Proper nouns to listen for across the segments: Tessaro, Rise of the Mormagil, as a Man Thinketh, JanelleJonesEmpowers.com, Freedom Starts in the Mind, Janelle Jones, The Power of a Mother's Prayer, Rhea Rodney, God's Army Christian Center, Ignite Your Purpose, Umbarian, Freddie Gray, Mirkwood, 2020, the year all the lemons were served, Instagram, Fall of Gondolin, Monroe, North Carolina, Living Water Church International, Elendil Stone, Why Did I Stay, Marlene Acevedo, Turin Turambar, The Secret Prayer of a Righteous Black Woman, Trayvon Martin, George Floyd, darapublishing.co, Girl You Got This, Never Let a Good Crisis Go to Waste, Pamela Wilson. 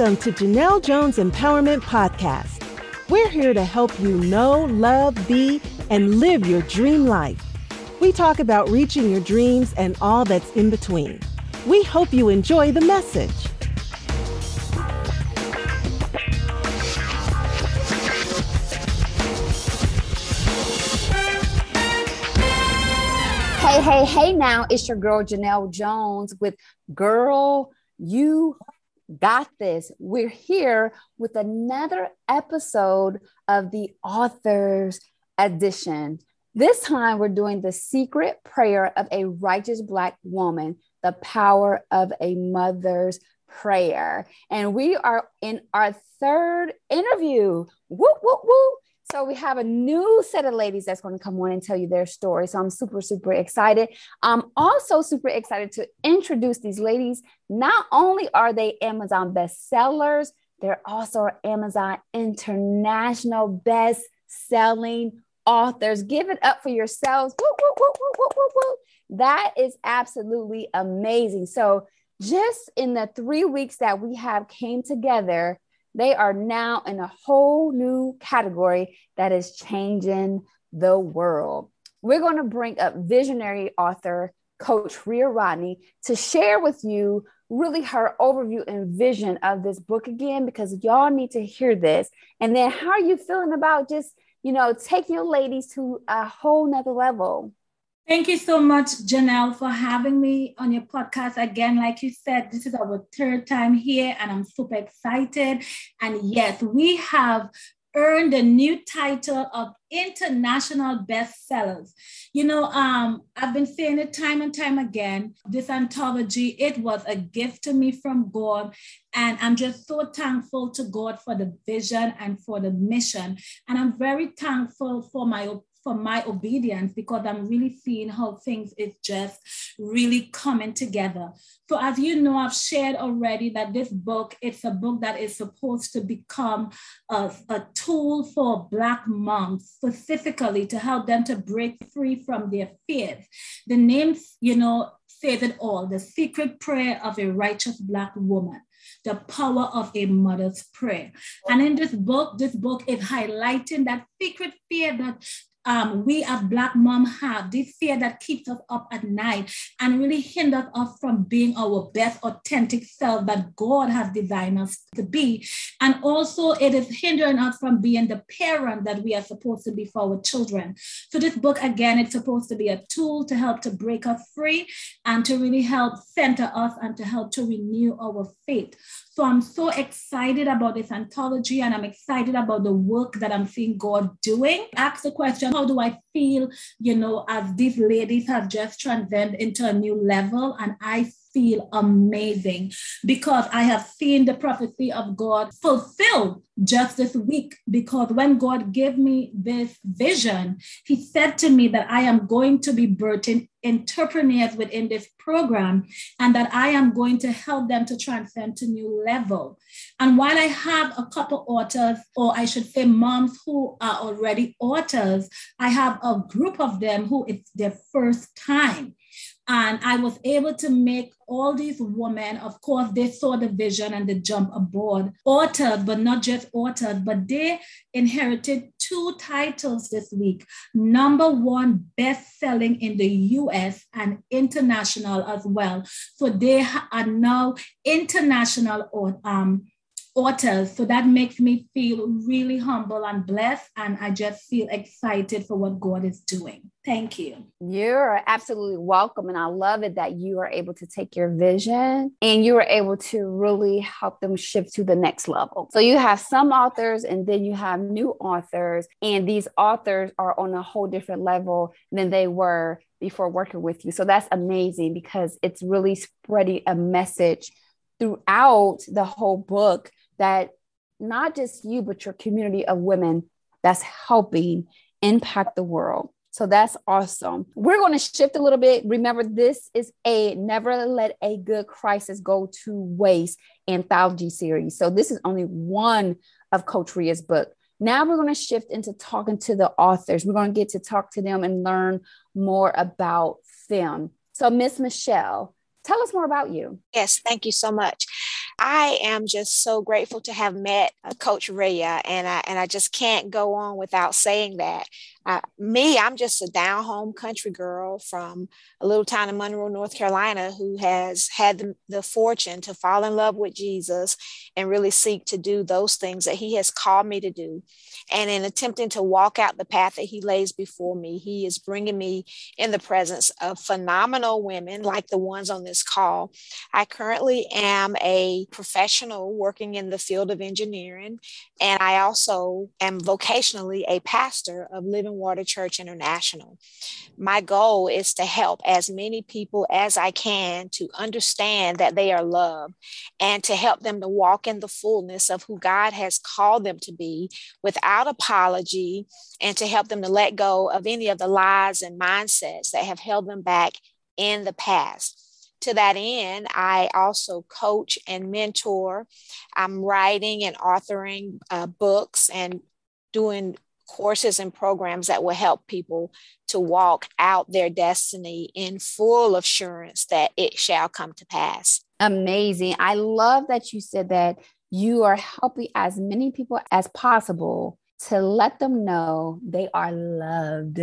Welcome to Janelle Jones Empowerment Podcast. We're here to help you know, love, be, and live your dream life. We talk about reaching your dreams and all that's in between. We hope you enjoy the message. Hey, hey, hey now, it's your girl Janelle Jones with Girl You Got This. We're here with another episode of the Authors Edition. This time we're doing The Secret Prayer of a Righteous Black Woman, The Power of a Mother's Prayer. And we are in our third interview. Whoop, whoop, whoop. So we have a new set of ladies that's going to come on and tell you their story. So I'm super, super excited. I'm also super excited to introduce these ladies. Not only are they Amazon bestsellers, they're also Amazon international best-selling authors. Give it up for yourselves. Woo, woo, woo, woo, woo, woo, woo. That is absolutely amazing. So just in the 3 weeks that we have came together, they are now in a whole new category that is changing the world. We're going to bring up visionary author, Coach Rhea Rodney, to share with you really her overview and vision of this book again, because y'all need to hear this. And then how are you feeling about just, you know, taking your ladies to a whole nother level? Thank you so much, Janelle, for having me on your podcast again. Like you said, this is our third time here, and I'm super excited. And yes, we have earned a new title of international bestsellers. You know, I've been saying it time and time again. This anthology, it was a gift to me from God. And I'm just so thankful to God for the vision and for the mission. And I'm very thankful for my obedience, because I'm really seeing how things is just really coming together. So as you know, I've shared already that this book, it's a book that is supposed to become a tool for Black moms, specifically to help them to break free from their fears. The name, you know, says it all: The Secret Prayer of a Righteous Black Woman, The Power of a Mother's Prayer. And in this book is highlighting that secret fear that we as Black moms have, this fear that keeps us up at night and really hinders us from being our best authentic self that God has designed us to be. And also it is hindering us from being the parent that we are supposed to be for our children. So this book, again, it's supposed to be a tool to help to break us free and to really help center us and to help to renew our faith. So I'm so excited about this anthology, and I'm excited about the work that I'm seeing God doing. Ask the question, how do I feel, you know, as these ladies have just transcended into a new level? And I feel amazing, because I have seen the prophecy of God fulfilled just this week, because when God gave me this vision, he said to me that I am going to be birthing entrepreneurs within this program, and that I am going to help them to transcend to new level. And while I have a couple authors, or I should say moms who are already authors, I have a group of them who it's their first time. And I was able to make all these women, of course, they saw the vision and the jump aboard. Authors, but not just authors, but they inherited two titles this week. Number one, best-selling in the U.S. and international as well. So they are now international authors. So that makes me feel really humble and blessed. And I just feel excited for what God is doing. Thank you. You're absolutely welcome. And I love it that you are able to take your vision and you are able to really help them shift to the next level. So you have some authors, and then you have new authors, and these authors are on a whole different level than they were before working with you. So that's amazing, because it's really spreading a message throughout the whole book that not just you, but your community of women that's helping impact the world. So that's awesome. We're going to shift a little bit. Remember, this is a Never Let a Good Crisis Go to Waste anthology series. So this is only one of Coach Rhea's book. Now we're going to shift into talking to the authors. We're going to get to talk to them and learn more about them. So Miss Michelle, tell us more about you. Yes, thank you so much. I am just so grateful to have met Coach Rhea, and I just can't go on without saying that. I'm just a down-home country girl from a little town in Monroe, North Carolina, who has had the fortune to fall in love with Jesus and really seek to do those things that he has called me to do. And in attempting to walk out the path that he lays before me, he is bringing me in the presence of phenomenal women like the ones on this call. I currently am a professional working in the field of engineering, and I also am vocationally a pastor of Living Water Church International. My goal is to help as many people as I can to understand that they are loved and to help them to walk in the fullness of who God has called them to be without apology, and to help them to let go of any of the lies and mindsets that have held them back in the past. To that end, I also coach and mentor. I'm writing and authoring books and doing courses and programs that will help people to walk out their destiny in full assurance that it shall come to pass. Amazing. I love that you said that you are helping as many people as possible to let them know they are loved.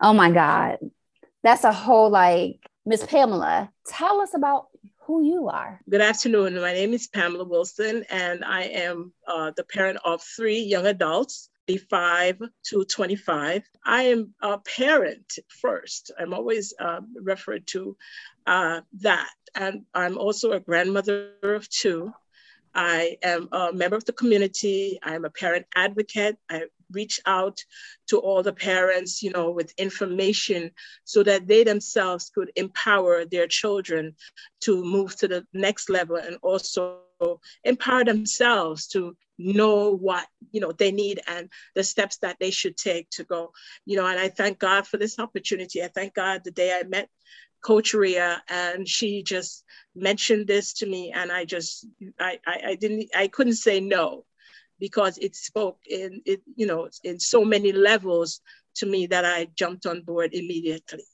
Oh my God. That's a whole Miss Pamela, tell us about who you are. Good afternoon. My name is Pamela Wilson, and I am the parent of three young adults. 5 to 25. I am a parent first. I'm always referred to that. And I'm also a grandmother of two. I am a member of the community. I'm a parent advocate. I reach out to all the parents, with information so that they themselves could empower their children to move to the next level and also empower themselves to know what, they need and the steps that they should take to go, and I thank God for this opportunity. I thank God the day I met Coach Rhea, and she just mentioned this to me, and I couldn't say no, because it spoke in so many levels to me that I jumped on board immediately.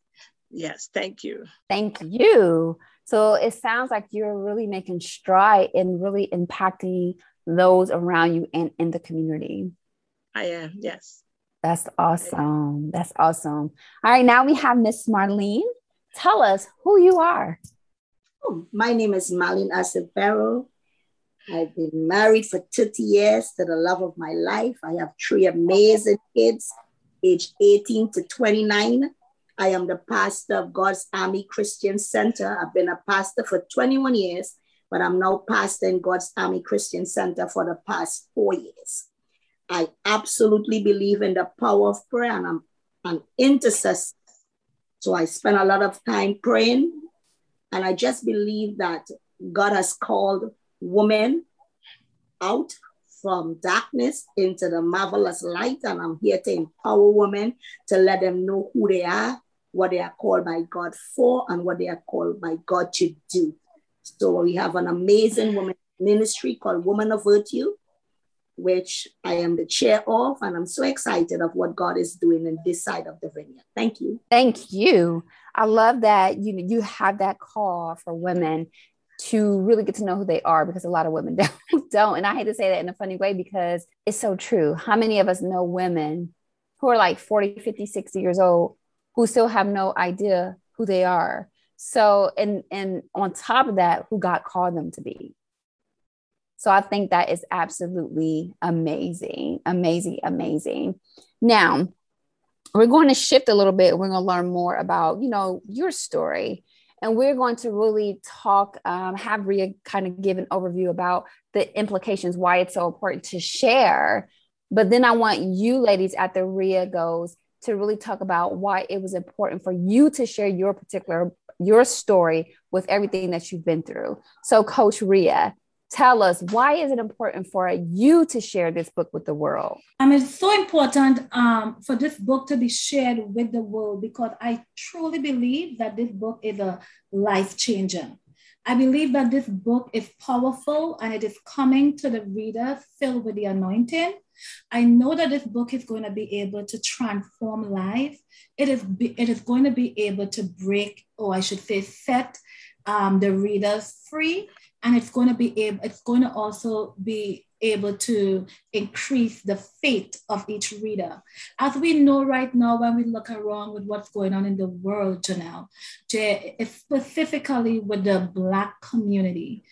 Yes. Thank you. Thank you. So it sounds like you're really making stride and really impacting those around you and in the community. I am. Yes. That's awesome. That's awesome. All right. Now we have Miss Marlene. Tell us who you are. Oh, my name is Marlene Acevedo. I've been married for 30 years to the love of my life. I have three amazing kids, age 18 to 29. I am the pastor of God's Army Christian Center. I've been a pastor for 21 years, but I'm now pastor in God's Army Christian Center for the past 4 years. I absolutely believe in the power of prayer, and I'm an intercessor. So I spend a lot of time praying, and I just believe that God has called women out from darkness into the marvelous light. And I'm here to empower women, to let them know who they are, what they are called by God for, and what they are called by God to do. So we have an amazing women's ministry called Woman of Virtue, which I am the chair of, and I'm so excited of what God is doing in this side of the vineyard. Thank you. Thank you. I love that you have that call for women to really get to know who they are, because a lot of women don't. And I hate to say that in a funny way, because it's so true. How many of us know women who are 40, 50, 60 years old who still have no idea who they are? So, and on top of that, who God called them to be. So I think that is absolutely amazing, amazing, amazing. Now, we're going to shift a little bit. We're going to learn more about, your story. And we're going to really talk, have Rhea kind of give an overview about the implications, why it's so important to share. But then I want you ladies after Rhea goes to really talk about why it was important for you to share your story with everything that you've been through. So Coach Rhea, tell us, why is it important for you to share this book with the world? It's so important for this book to be shared with the world, because I truly believe that this book is a life changer. I believe that this book is powerful, and it is coming to the reader filled with the anointing. I know that this book is going to be able to transform lives. It is going to be able to set the reader free And it's going to also be able to increase the faith of each reader. As we know right now, when we look around with what's going on in the world, Janelle, specifically with the Black community,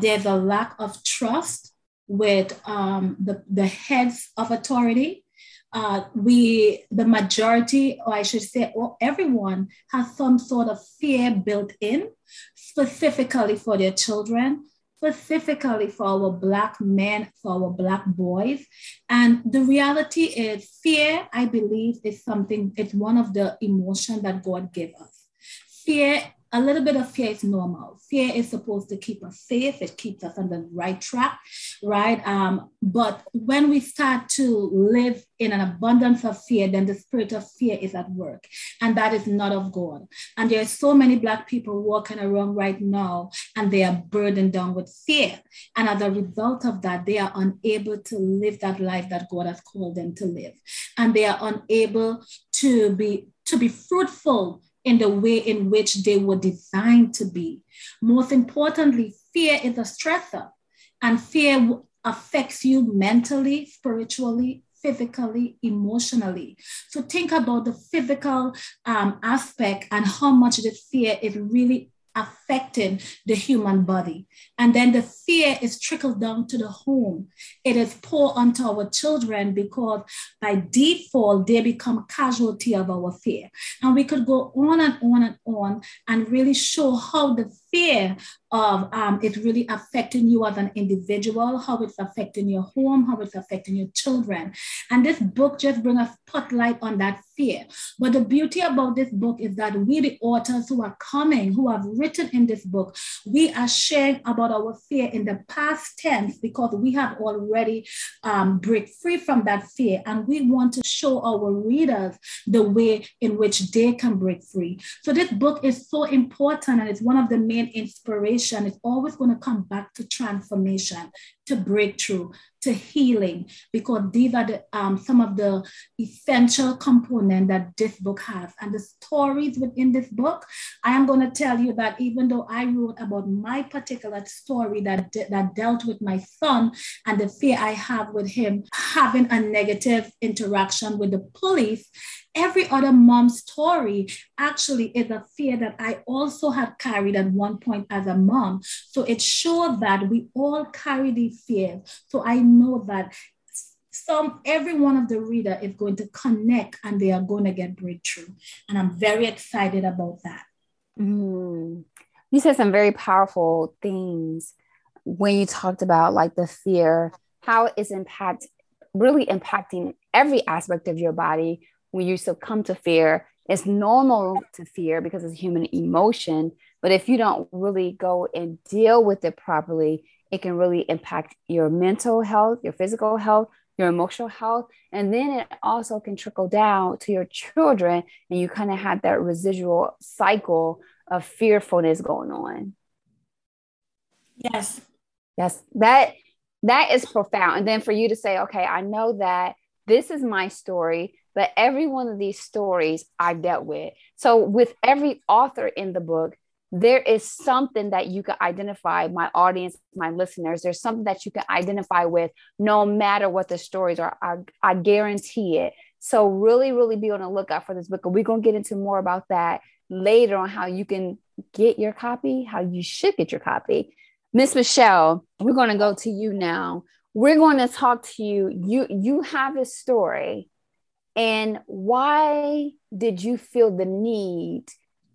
there's a lack of trust with the heads of authority. The majority, or I should say, or everyone has some sort of fear built in, specifically for their children, specifically for our Black men, for our Black boys. And the reality is fear, I believe, is something, it's one of the emotions that God gave us. Fear, a little bit of fear is normal. Fear is supposed to keep us safe. It keeps us on the right track, right? But when we start to live in an abundance of fear, then the spirit of fear is at work. And that is not of God. And there are so many Black people walking around right now, and they are burdened down with fear. And as a result of that, they are unable to live that life that God has called them to live. And they are unable to be fruitful in the way in which they were designed to be. Most importantly, fear is a stressor, and fear affects you mentally, spiritually, physically, emotionally. So think about the physical aspect and how much the fear is really affecting the human body. And then the fear is trickled down to the home. It is poured onto our children, because by default, they become casualty of our fear. And we could go on and on and on and really show how the fear of it really affecting you as an individual, how it's affecting your home, how it's affecting your children. And this book just brings a spotlight on that fear. But the beauty about this book is that we, the authors who are coming, who have written in this book, we are sharing about our fear in the past tense, because we have already break free from that fear. And we want to show our readers the way in which they can break free. So this book is so important, and it's one of the main inspirations. It's always going to come back to transformation, to breakthrough, to healing, because these are the, some of the essential components that this book has. And the stories within this book, I am going to tell you that even though I wrote about my particular story that dealt with my son and the fear I have with him having a negative interaction with the police, every other mom's story actually is a fear that I also had carried at one point as a mom. So it shows that we all carry these fears. So I know that every one of the reader is going to connect, and they are going to get breakthrough. And I'm very excited about that. Mm. You said some very powerful things when you talked about like the fear, how it's really impacting every aspect of your body. When you succumb to fear, it's normal to fear because it's human emotion. But if you don't really go and deal with it properly, it can really impact your mental health, your physical health, your emotional health. And then it also can trickle down to your children. And you kind of have that residual cycle of fearfulness going on. Yes. Yes. That is profound. And then for you to say, okay, I know that this is my story, but every one of these stories I've dealt with. So with every author in the book, there is something that you can identify, my audience, my listeners, there's something that you can identify with no matter what the stories are. I guarantee it. So really, really be on the lookout for this book. And we're going to get into more about that later on how you can get your copy, how you should get your copy. Miss Michelle, we're going to go to you now. We're going to talk to you. You have a story. And why did you feel the need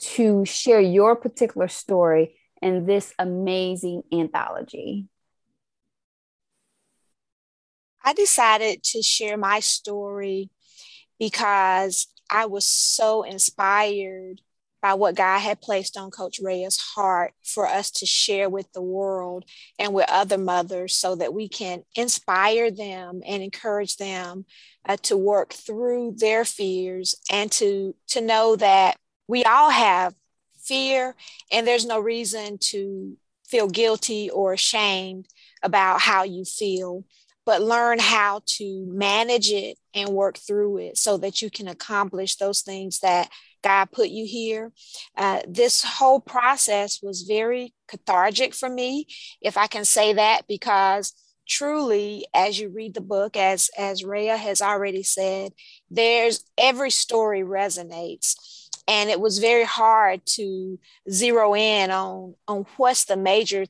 to share your particular story in this amazing anthology? I decided to share my story because I was so inspired by what God had placed on Coach Rhea's heart for us to share with the world and with other mothers, so that we can inspire them and encourage them to work through their fears, and to know that we all have fear, and there's no reason to feel guilty or ashamed about how you feel. but learn how to manage it and work through it so that you can accomplish those things that God put you here. This whole process was very cathartic for me, if I can say that, because truly, as you read the book, as Rhea has already said, there's every story resonates. And it was very hard to zero in on what's the major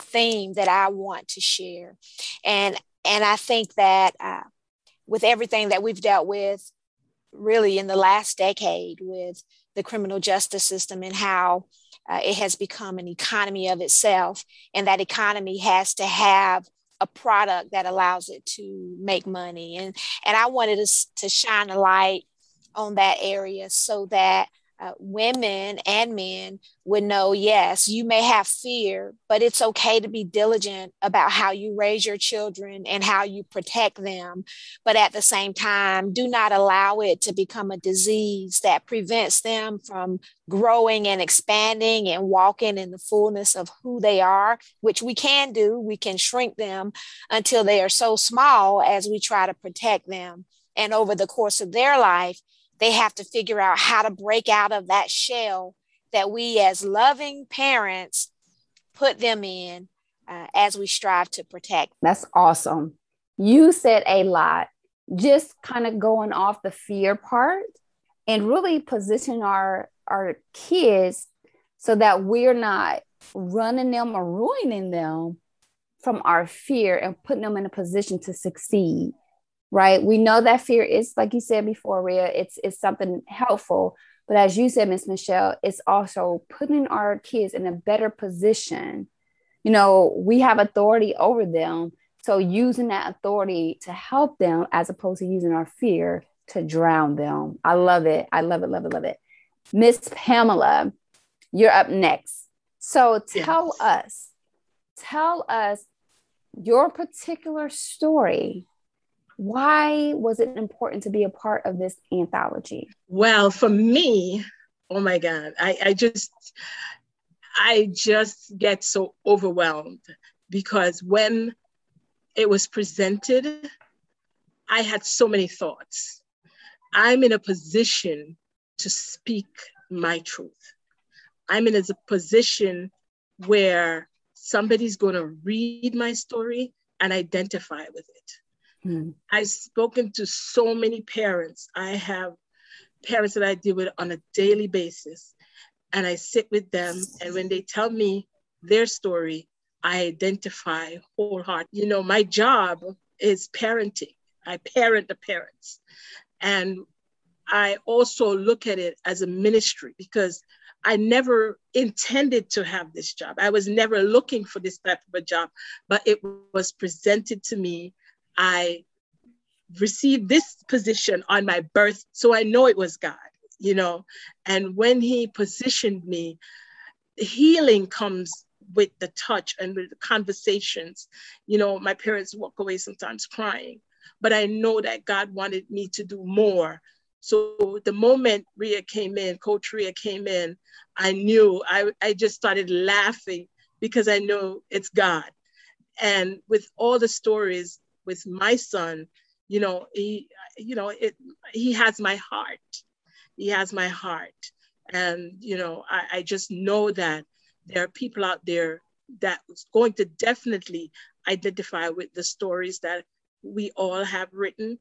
theme that I want to share. And I think that with everything that we've dealt with really in the last decade with the criminal justice system and how it has become an economy of itself, and that economy has to have a product that allows it to make money. And I wanted us to shine a light on that area so that women and men would know, yes, you may have fear, but it's okay to be diligent about how you raise your children and how you protect them. But at the same time, do not allow it to become a disease that prevents them from growing and expanding and walking in the fullness of who they are, which we can do. We can shrink them until they are so small as we try to protect them. And over the course of their life, they have to figure out how to break out of that shell that we as loving parents put them in as we strive to protect. That's awesome. You said a lot, just kind of going off the fear part and really position our kids so that we're not running them or ruining them from our fear and putting them in a position to succeed. Right. We know that fear is, like you said before, Rhea, it's something helpful. But as you said, Miss Michelle, it's also putting our kids in a better position. You know, we have authority over them. So using that authority to help them as opposed to using our fear to drown them. I love it. I love it. Love it. Love it. Miss Pamela, you're up next. So tell us your particular story. Why was it important to be a part of this anthology? Well, for me, oh my God, I just get so overwhelmed because when it was presented, I had so many thoughts. I'm in a position to speak my truth. I'm in a position where somebody's going to read my story and identify with it. I've spoken to so many parents. I have parents that I deal with on a daily basis, and I sit with them. And when they tell me their story, I identify wholeheartedly. You know, my job is parenting. I parent the parents. And I also look at it as a ministry because I never intended to have this job. I was never looking for this type of a job, but it was presented to me. I received this position on my birth, so I know it was God, you know. And when he positioned me, healing comes with the touch and with the conversations. You know, my parents walk away sometimes crying, but I know that God wanted me to do more. So the moment Coach Rhea came in, I knew, I just started laughing because I know it's God. And with all the stories, with my son, you know, he has my heart. He has my heart. And, you know, I just know that there are people out there that's going to definitely identify with the stories that we all have written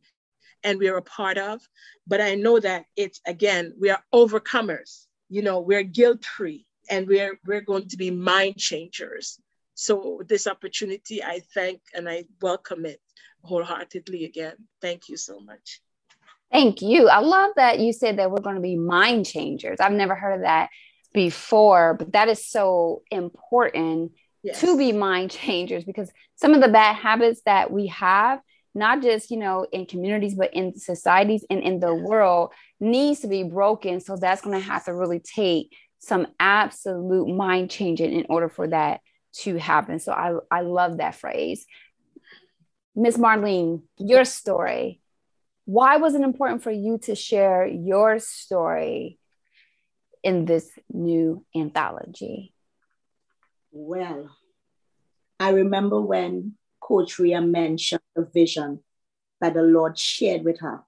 and we are a part of. But I know that it's, again, we are overcomers. You know, we're guilt-free and we're going to be mind changers. So this opportunity, I thank and I welcome it wholeheartedly again. Thank you so much. Thank you. I love that you said that we're going to be mind changers. I've never heard of that before, but that is so important to be mind changers because some of the bad habits that we have, not just, you know, in communities, but in societies and in the world needs to be broken. So that's going to have to really take some absolute mind changing in order for that to happen. So I love that phrase. Miss Marlene, your story. Why was it important for you to share your story in this new anthology? Well, I remember when Coach Rhea mentioned the vision that the Lord shared with her.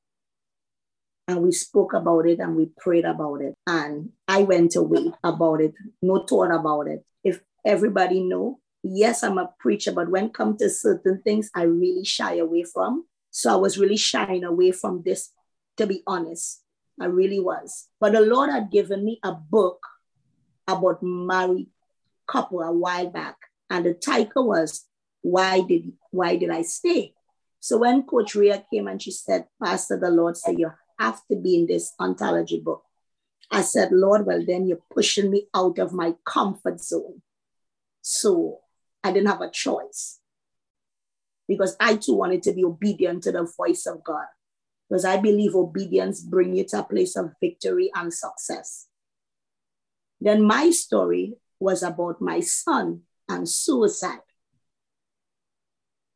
And we spoke about it and we prayed about it. And I went away about it, no thought about it. If everybody know, yes, I'm a preacher, but when it comes to certain things, I really shy away from. So I was really shying away from this, to be honest. I really was. But the Lord had given me a book about married couple a while back. And the title was, Why Did I Stay? So when Coach Rhea came and she said, Pastor, the Lord said, you have to be in this anthology book. I said, Lord, well, then you're pushing me out of my comfort zone. So I didn't have a choice because I too wanted to be obedient to the voice of God, because I believe obedience brings you to a place of victory and success. Then my story was about my son and suicide.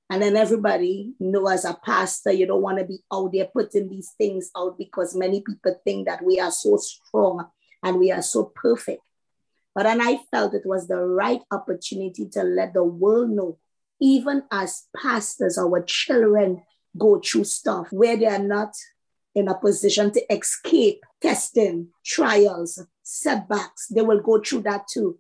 And then everybody know as a pastor, you don't want to be out there putting these things out because many people think that we are so strong and we are so perfect. But then I felt it was the right opportunity to let the world know, even as pastors, our children go through stuff where they are not in a position to escape testing, trials, setbacks. They will go through that too.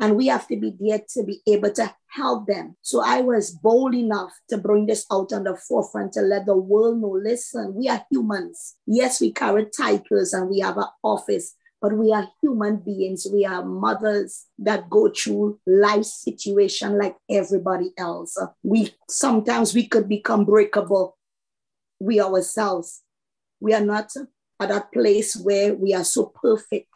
And we have to be there to be able to help them. So I was bold enough to bring this out on the forefront to let the world know, listen, we are humans. Yes, we carry titles and we have an office, but we are human beings. We are mothers that go through life situation like everybody else. Sometimes we could become breakable. We ourselves. We are not at that place where we are so perfect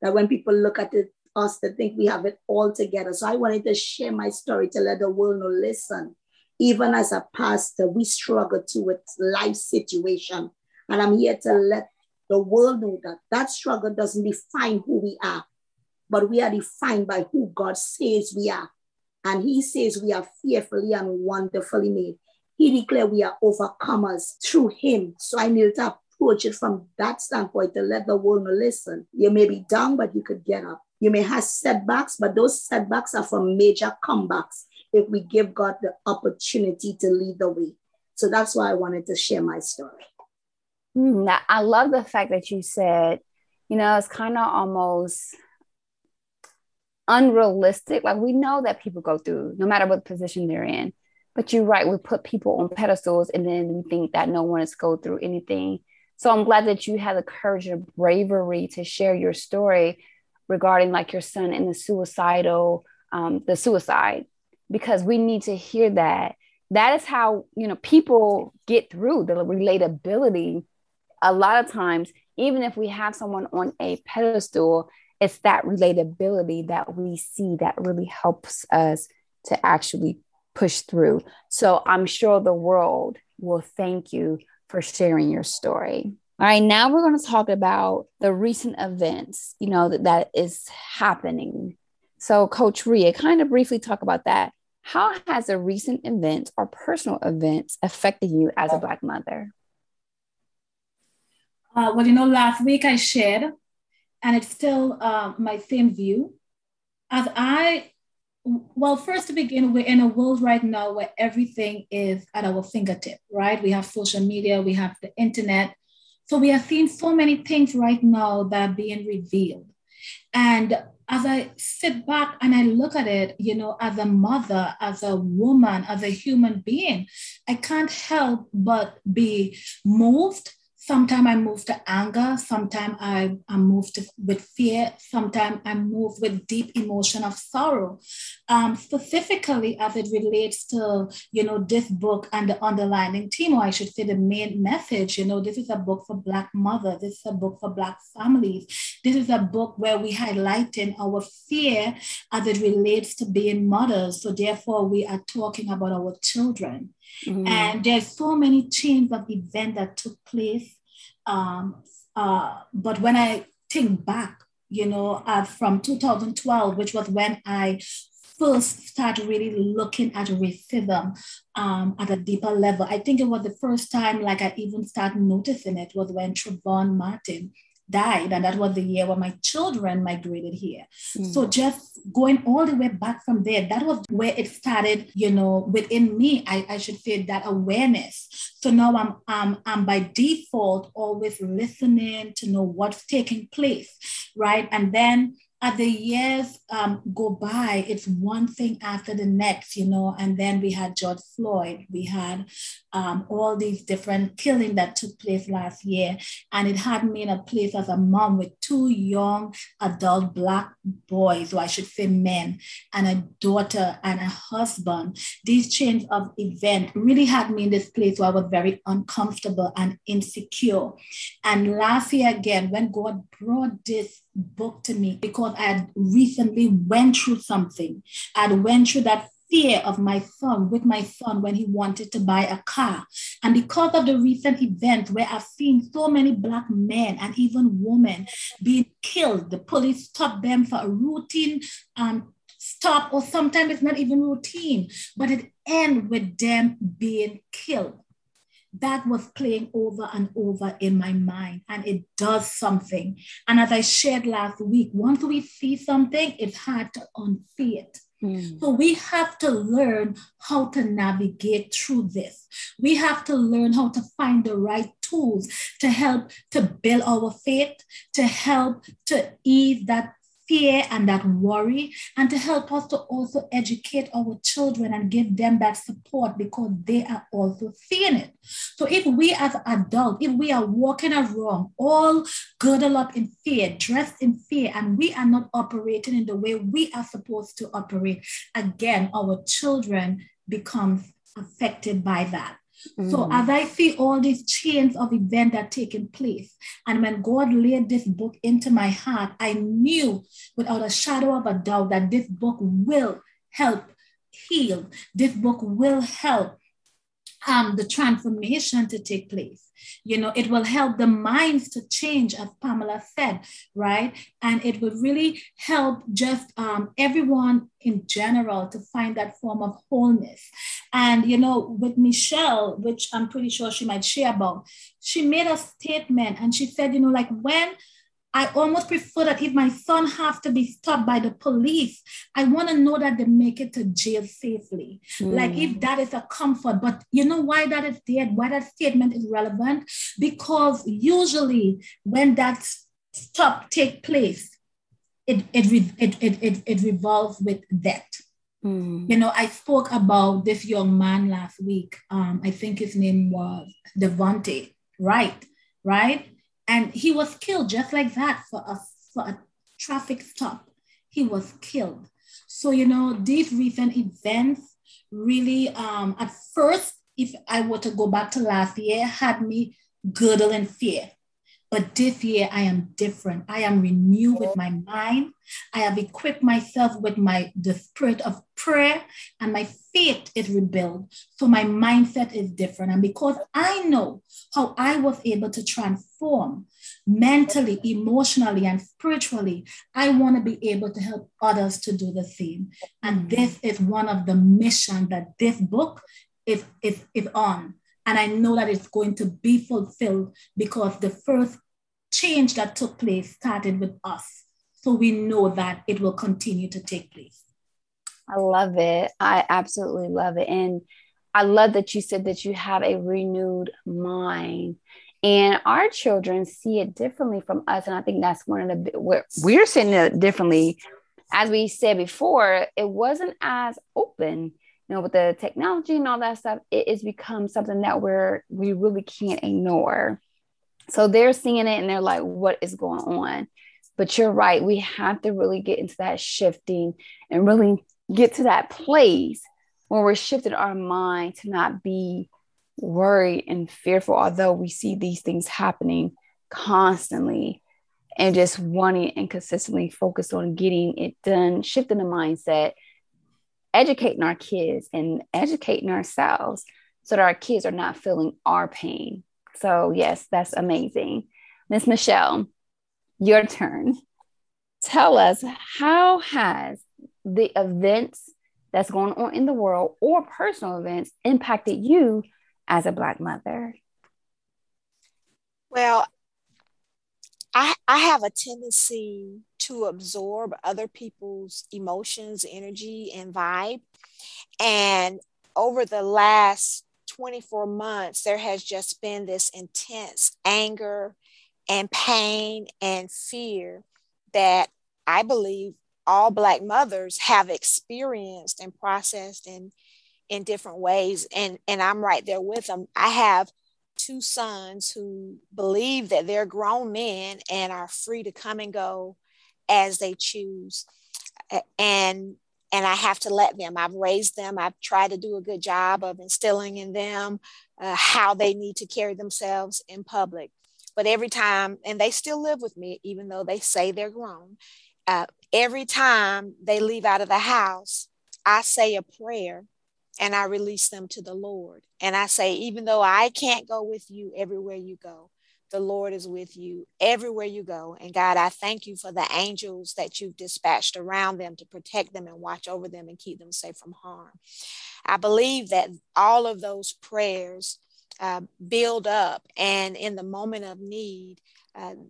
that when people look at it, us to think we have it all together. So I wanted to share my story to let the world know, listen, even as a pastor, we struggle too with life situation. And I'm here to let the world know that that struggle doesn't define who we are, but we are defined by who God says we are. And he says we are fearfully and wonderfully made. He declared we are overcomers through him. So I knelt up. Approach it from that standpoint to let the world know, listen, you may be down, but you could get up. You may have setbacks, but those setbacks are for major comebacks if we give God the opportunity to lead the way. So that's why I wanted to share my story. Now, I love the fact that you said, you know, it's kind of almost unrealistic. Like we know that people go through, no matter what position they're in, but you're right, we put people on pedestals and then we think that no one has go through anything. So I'm glad that you had the courage and bravery to share your story regarding like your son and the suicide, because we need to hear that. That is how, you know, people get through the relatability. A lot of times, even if we have someone on a pedestal, it's that relatability that we see that really helps us to actually push through. So I'm sure the world will thank you for sharing your story. All right, now we're going to talk about the recent events, you know, that is happening. So Coach Rhea, kind of briefly talk about that. How has a recent event or personal events affected you as a Black mother? Well, you know, last week I shared, and it's still my same view. Well, first to begin, we're in a world right now where everything is at our fingertip, right? We have social media, we have the internet. So we are seeing so many things right now that are being revealed. And as I sit back and I look at it, you know, as a mother, as a woman, as a human being, I can't help but be moved. Sometimes I'm moved to anger. Sometimes I'm moved with fear. Sometimes I'm moved with deep emotion of sorrow. Specifically as it relates to, you know, this book and the underlying theme, or I should say the main message, you know, this is a book for Black mothers. This is a book for Black families. This is a book where we highlighting our fear as it relates to being mothers. So therefore we are talking about our children. Mm-hmm. And there's so many chains of events that took place. But when I think back, you know, from 2012, which was when I first started really looking at racism at a deeper level. I think it was the first time like I even started noticing it was when Trayvon Martin died, and that was the year where my children migrated here. Mm. So just going all the way back from there, that was where it started, you know, within me, I should say, that awareness. So now I'm by default always listening to know what's taking place, right? And then as the years go by, it's one thing after the next, you know, and then we had George Floyd, we had all these different killings that took place last year. And it had me in a place as a mom with two young adult Black boys, or I should say men, and a daughter and a husband. These chains of events really had me in this place where I was very uncomfortable and insecure. And last year again, when God brought this book to me, because I had recently went through something. I had went through that fear of my son, with my son, when he wanted to buy a car. And because of the recent events where I've seen so many Black men and even women being killed, the police stopped them for a routine stop, or sometimes it's not even routine, but it ends with them being killed. That was playing over and over in my mind, and it does something. And as I shared last week, once we see something, it's hard to unsee it. Mm. So we have to learn how to navigate through this. We have to learn how to find the right tools to help to build our faith, to help to ease that fear and that worry, and to help us to also educate our children and give them that support, because they are also seeing it. So if we as adults, if we are walking around all girdled up in fear, dressed in fear, and we are not operating in the way we are supposed to operate, again, our children become affected by that. Mm-hmm. So as I see all these chains of events that are taking place, and when God laid this book into my heart, I knew without a shadow of a doubt that this book will help heal. This book will help the transformation to take place. You know, it will help the minds to change, as Pamela said, right? And it will really help just everyone in general to find that form of wholeness. And, you know, with Michelle, which I'm pretty sure she might share about, she made a statement and she said, you know, like, when I almost prefer that if my son has to be stopped by the police, I want to know that they make it to jail safely. Mm. Like, if that is a comfort. But you know why that is there, why that statement is relevant? Because usually when that stop takes place, it revolves with death. Mm. You know, I spoke about this young man last week. I think his name was Devontae, right? And he was killed just like that for a traffic stop. He was killed. So, you know, these recent events really, at first, if I were to go back to last year, had me girdled in fear. But this year, I am different. I am renewed with my mind. I have equipped myself with the spirit of prayer, and my faith is rebuilt. So my mindset is different. And because I know how I was able to transform mentally, emotionally, and spiritually, I want to be able to help others to do the same. And this is one of the missions that this book is on. And I know that it's going to be fulfilled, because the first change that took place started with us. So we know that it will continue to take place. I love it. I absolutely love it. And I love that you said that you have a renewed mind, and our children see it differently from us. And I think that's one of the, we're seeing it differently. As we said before, it wasn't as open. You know, with the technology and all that stuff, it has become something that we really can't ignore. So they're seeing it and they're like, what is going on? But you're right. We have to really get into that shifting and really get to that place where we're shifting our mind to not be worried and fearful, although we see these things happening constantly, and just wanting and consistently focused on getting it done, shifting the mindset, educating our kids and educating ourselves so that our kids are not feeling our pain. So yes, that's amazing. Miss Michelle, your turn. Tell us, how has the events that's going on in the world or personal events impacted you as a Black mother? Well, I have a tendency to absorb other people's emotions, energy, and vibe. And over the last 24 months, there has just been this intense anger and pain and fear that I believe all Black mothers have experienced and processed in different ways. And I'm right there with them. I have two sons who believe that they're grown men and are free to come and go as they choose. And I have to let them. I've raised them. I've tried to do a good job of instilling in them how they need to carry themselves in public. But every time, and they still live with me, even though they say they're grown, every time they leave out of the house, I say a prayer and I release them to the Lord. And I say, even though I can't go with you everywhere you go, the Lord is with you everywhere you go. And God, I thank you for the angels that you've dispatched around them to protect them and watch over them and keep them safe from harm. I believe that all of those prayers build up, and in the moment of need,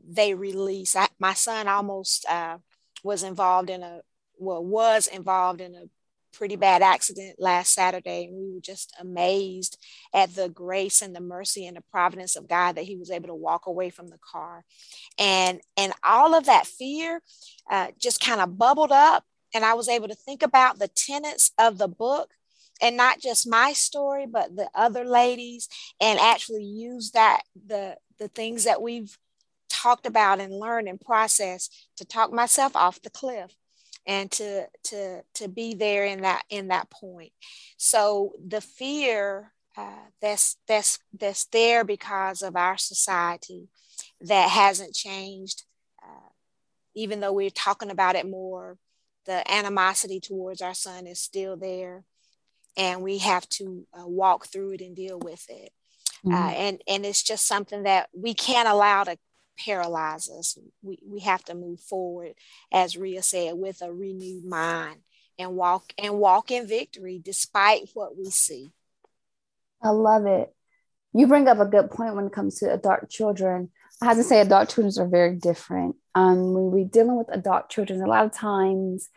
they release. My son almost was involved in a pretty bad accident last Saturday, and we were just amazed at the grace and the mercy and the providence of God that he was able to walk away from the car. And all of that fear just kind of bubbled up, and I was able to think about the tenets of the book, and not just my story, but the other ladies, and actually use that the things that we've talked about and learned and processed to talk myself off the cliff, and to be there in that point. So the fear that's there because of our society that hasn't changed, even though we're talking about it more, the animosity towards our son is still there, and we have to walk through it and deal with it. Mm-hmm. And it's just something that we can't allow to paralyze us. We have to move forward, as Rhea said, with a renewed mind and walk in victory despite what we see. I love it. You bring up a good point when it comes to adult children. I have to say adult children are very different. When we're dealing with adult children, a lot of times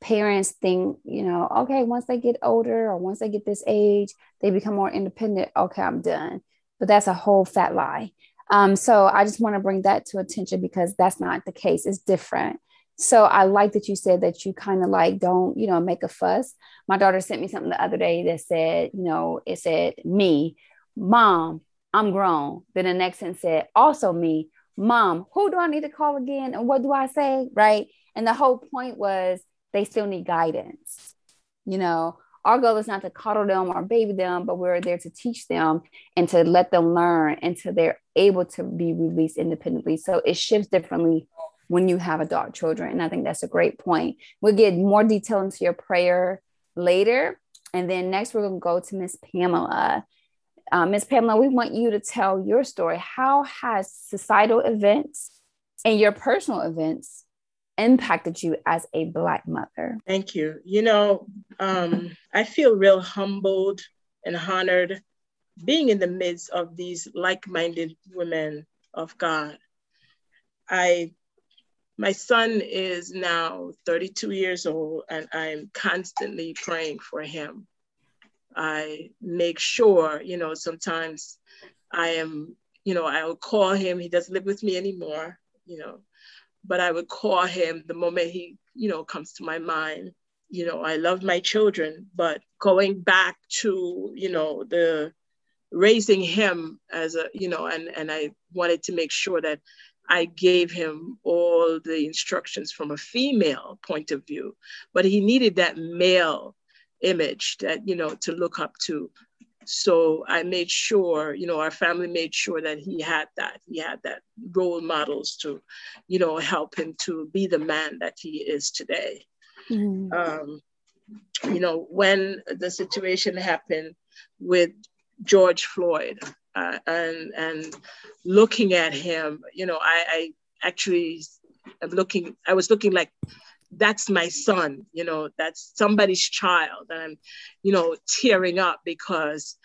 parents think, okay, once they get older or once they get this age, they become more independent. Okay, I'm done. But that's a whole fat lie. So I just want to bring that to attention, because that's not the case. It's different. So I like that you said that you kind of like don't, make a fuss. My daughter sent me something the other day that said, it said, "Me, Mom, I'm grown." Then the next one said, "Also me, Mom, who do I need to call again? And what do I say?" Right. And the whole point was they still need guidance. Our goal is not to coddle them or baby them, but we're there to teach them and to let them learn until they're able to be released independently. So it shifts differently when you have adult children. And I think that's a great point. We'll get more detail into your prayer later. And then next, we're going to go to Miss Pamela. Miss Pamela, we want you to tell your story. How has societal events and your personal events impacted you as a Black mother? Thank you. I feel real humbled and honored being in the midst of these like-minded women of God. My son is now 32 years old, and I'm constantly praying for him. I make sure, sometimes I am, I will call him. He doesn't live with me anymore, but I would call him the moment he, comes to my mind. I love my children, but going back to, the raising him as a, and I wanted to make sure that I gave him all the instructions from a female point of view, but he needed that male image that, to look up to. So I made sure, our family made sure that he had that role models to, help him to be the man that he is today. Mm-hmm. When the situation happened with George Floyd and looking at him, I actually I was looking like, that's my son, that's somebody's child. And I'm, tearing up because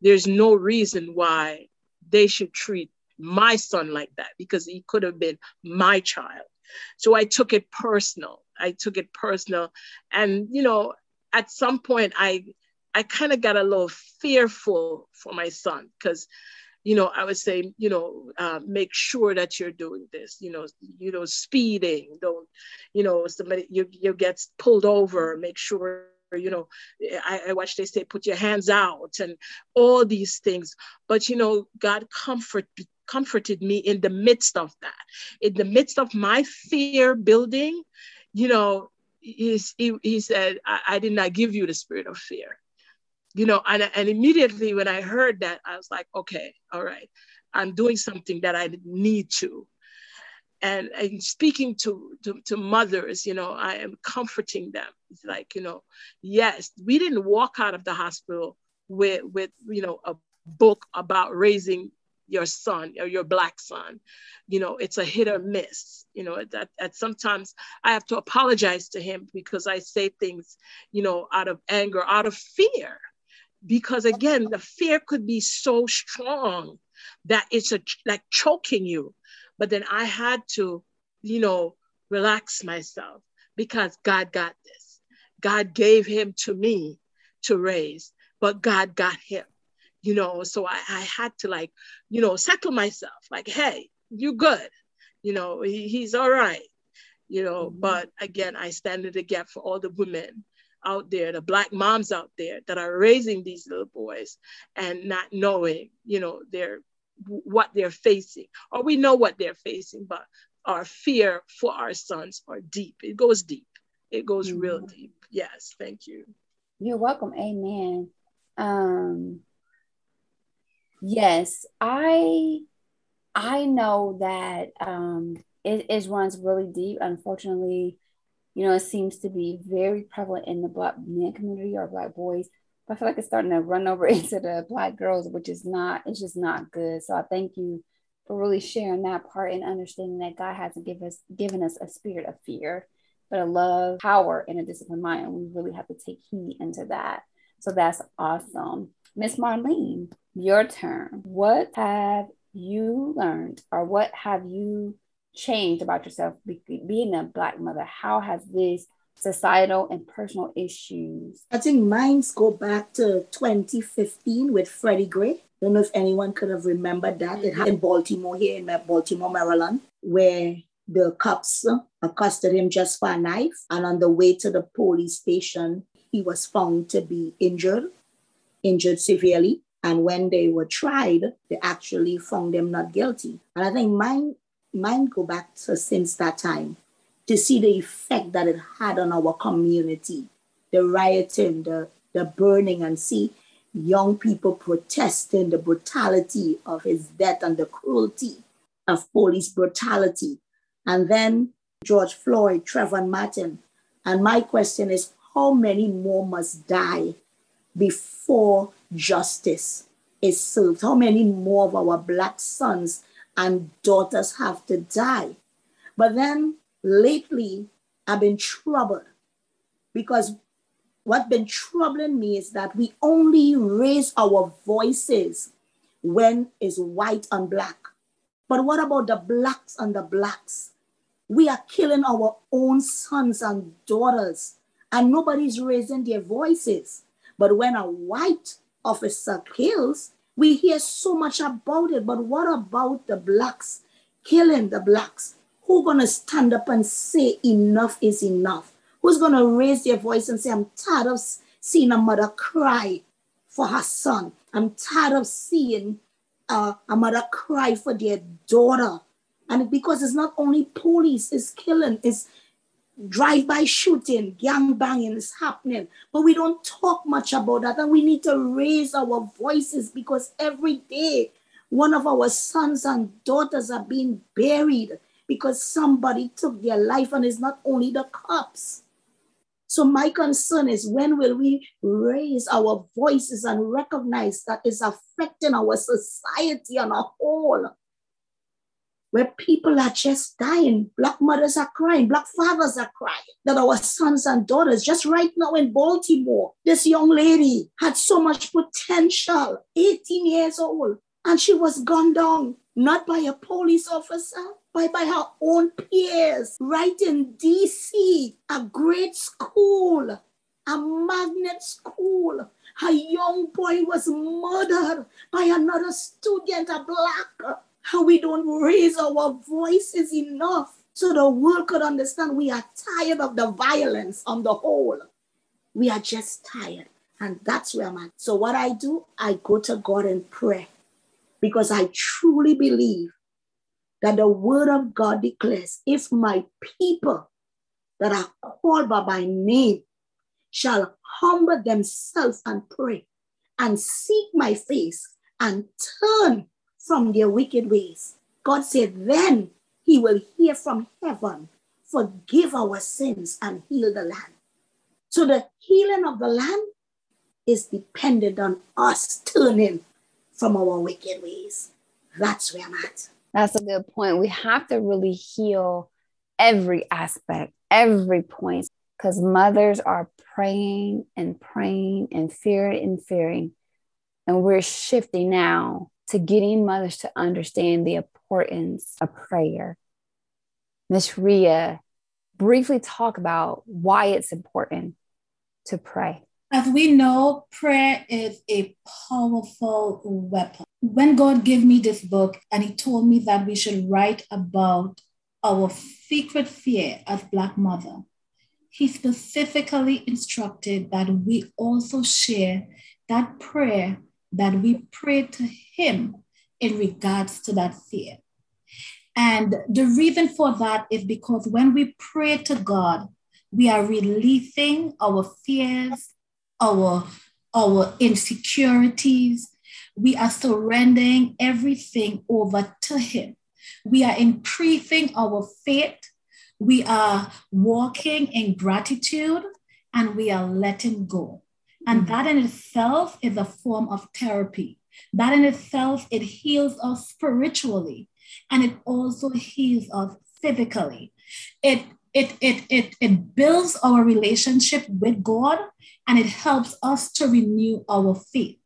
there's no reason why they should treat my son like that, because he could have been my child. So I took it personal. And, you know, at some point I kind of got a little fearful for my son, because, you know, I would say, you know, make sure that you're doing this, you know, speeding, don't, you know, somebody, you get pulled over, make sure, you know, I watch, they say, put your hands out and all these things. But, you know, God comforted me in the midst of that, in the midst of my fear building. You know, he said, I did not give you the spirit of fear. You know, and immediately when I heard that, I was like, okay, all right, I'm doing something that I need to. And speaking to mothers, you know, I am comforting them. It's like, you know, yes, we didn't walk out of the hospital with you know, a book about raising your son or your Black son. You know, it's a hit or miss. You know, that sometimes I have to apologize to him because I say things, you know, out of anger, out of fear. Because again, the fear could be so strong that it's like choking you. But then I had to, you know, relax myself, because God got this. God gave him to me to raise, but God got him, you know. So I had to, like, you know, settle myself, like, hey, you're good. You know, he's all right, you know. Mm-hmm. But again, I stand in the gap for all the women out there, the Black moms out there that are raising these little boys and not knowing, you know, what they're facing, or we know what they're facing, but our fear for our sons are deep. It goes deep. It goes real deep. Yes. Thank you. You're welcome. Amen. Yes, I know that it runs really deep. Unfortunately, you know, it seems to be very prevalent in the Black men community or Black boys. I feel like it's starting to run over into the Black girls, which is not, it's just not good. So I thank you for really sharing that part and understanding that God hasn't given us a spirit of fear, but a love, power, and a disciplined mind. And we really have to take heed into that. So that's awesome. Miss Marlene, your turn. What have you learned, or what have you changed about yourself being a Black mother? How has this societal and personal issues? I think mines go back to 2015 with Freddie Gray. I don't know if anyone could have remembered that. It happened in Baltimore, here in Baltimore, Maryland, where the cops accosted him just for a knife. And on the way to the police station, he was found to be injured severely. And when they were tried, they actually found him not guilty. And I think mine go back to since that time, to see the effect that it had on our community, the rioting, the burning, and see young people protesting the brutality of his death and the cruelty of police brutality. And then George Floyd, Trayvon Martin. And my question is, how many more must die before justice is served? How many more of our Black sons and daughters have to die? But then, lately, I've been troubled, because what's been troubling me is that we only raise our voices when it's white and Black. But what about the Blacks and the Blacks? We are killing our own sons and daughters, and nobody's raising their voices. But when a white officer kills, we hear so much about it. But what about the Blacks killing the Blacks? Who's going to stand up and say enough is enough? Who's going to raise their voice and say, I'm tired of seeing a mother cry for her son. I'm tired of seeing a mother cry for their daughter. And because it's not only police, it's killing, it's drive-by shooting, gang banging is happening. But we don't talk much about that. And we need to raise our voices, because every day one of our sons and daughters are being buried because somebody took their life, and it's not only the cops. So my concern is, when will we raise our voices and recognize that it's affecting our society on a whole, where people are just dying? Black mothers are crying, Black fathers are crying, that our sons and daughters, just right now in Baltimore, this young lady had so much potential, 18 years old, and she was gunned down. not by a police officer, but by her own peers. Right in D.C., a great school, a magnet school, her young boy was murdered by another student, a black. How we don't raise our voices enough so the world could understand we are tired of the violence on the whole. We are just tired. And that's where I'm at. So what I do, I go to God and pray, because I truly believe that the word of God declares, if my people that are called by my name shall humble themselves and pray and seek my face and turn from their wicked ways, God said, then he will hear from heaven, forgive our sins and heal the land. So the healing of the land is dependent on us turning from our wicked ways. That's where I'm at. That's a good point. We have to really heal every aspect, every point, because mothers are praying and praying and fearing and fearing. And we're shifting now to getting mothers to understand the importance of prayer. Ms. Rhea, briefly talk about why it's important to pray. As we know, prayer is a powerful weapon. When God gave me this book and he told me that we should write about our secret fear as Black mother, he specifically instructed that we also share that prayer that we pray to him in regards to that fear. And the reason for that is because when we pray to God, we are releasing our fears, our insecurities. We are surrendering everything over to him. We are increasing our faith. We are walking in gratitude and we are letting go. And that in itself is a form of therapy. That in itself, it heals us spiritually and it also heals us physically. It builds our relationship with God and it helps us to renew our faith.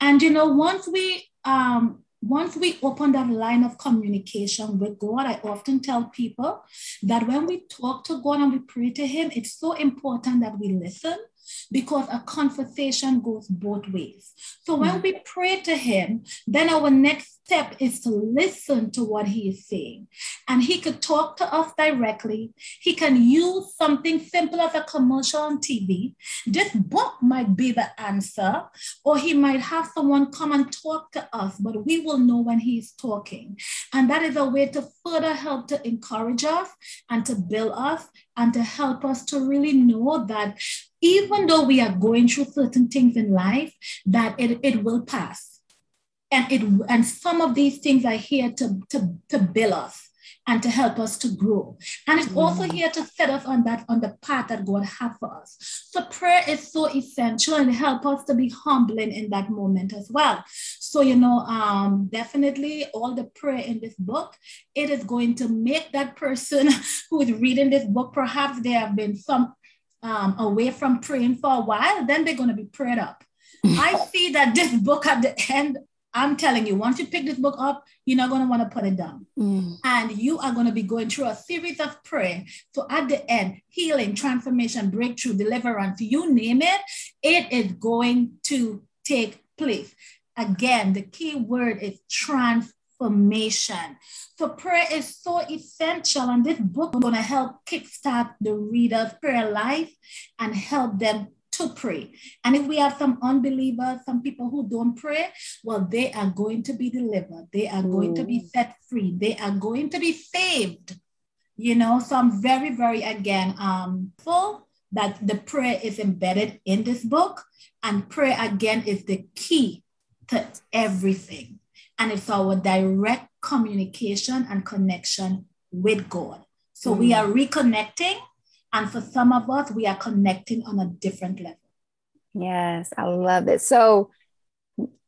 And, you know, once we open that line of communication with God, I often tell people that when we talk to God and we pray to him, it's so important that we listen, because a conversation goes both ways. So when we pray to him, then our next step is to listen to what he is saying. And he could talk to us directly. He can use something simple as a commercial on TV. This book might be the answer, or he might have someone come and talk to us, but we will know when he's talking. And that is a way to further help to encourage us and to build us and to help us to really know that even though we are going through certain things in life, that it will pass. And some of these things are here to build us and to help us to grow. And it's also here to set us on the path that God has for us. So prayer is so essential and help us to be humbling in that moment as well. So, you know, definitely all the prayer in this book, it is going to make that person who is reading this book, perhaps there have been some away from praying for a while, then they're going to be prayed up. I see that this book at the end, I'm telling you, once you pick this book up, you're not going to want to put it down. And you are going to be going through a series of prayer. So at the end, healing, transformation, breakthrough, deliverance, you name it, it is going to take place. Again, the key word is transformation. So prayer is so essential, and this book is going to help kickstart the reader's prayer life and help them to pray. And if we have some unbelievers, some people who don't pray, well, they are going to be delivered. They are going to be set free. They are going to be saved. You know, so I'm very, very, again, full that the prayer is embedded in this book, and prayer, again, is the key to everything. And it's our direct communication and connection with God. So we are reconnecting. And for some of us, we are connecting on a different level. Yes, I love it. So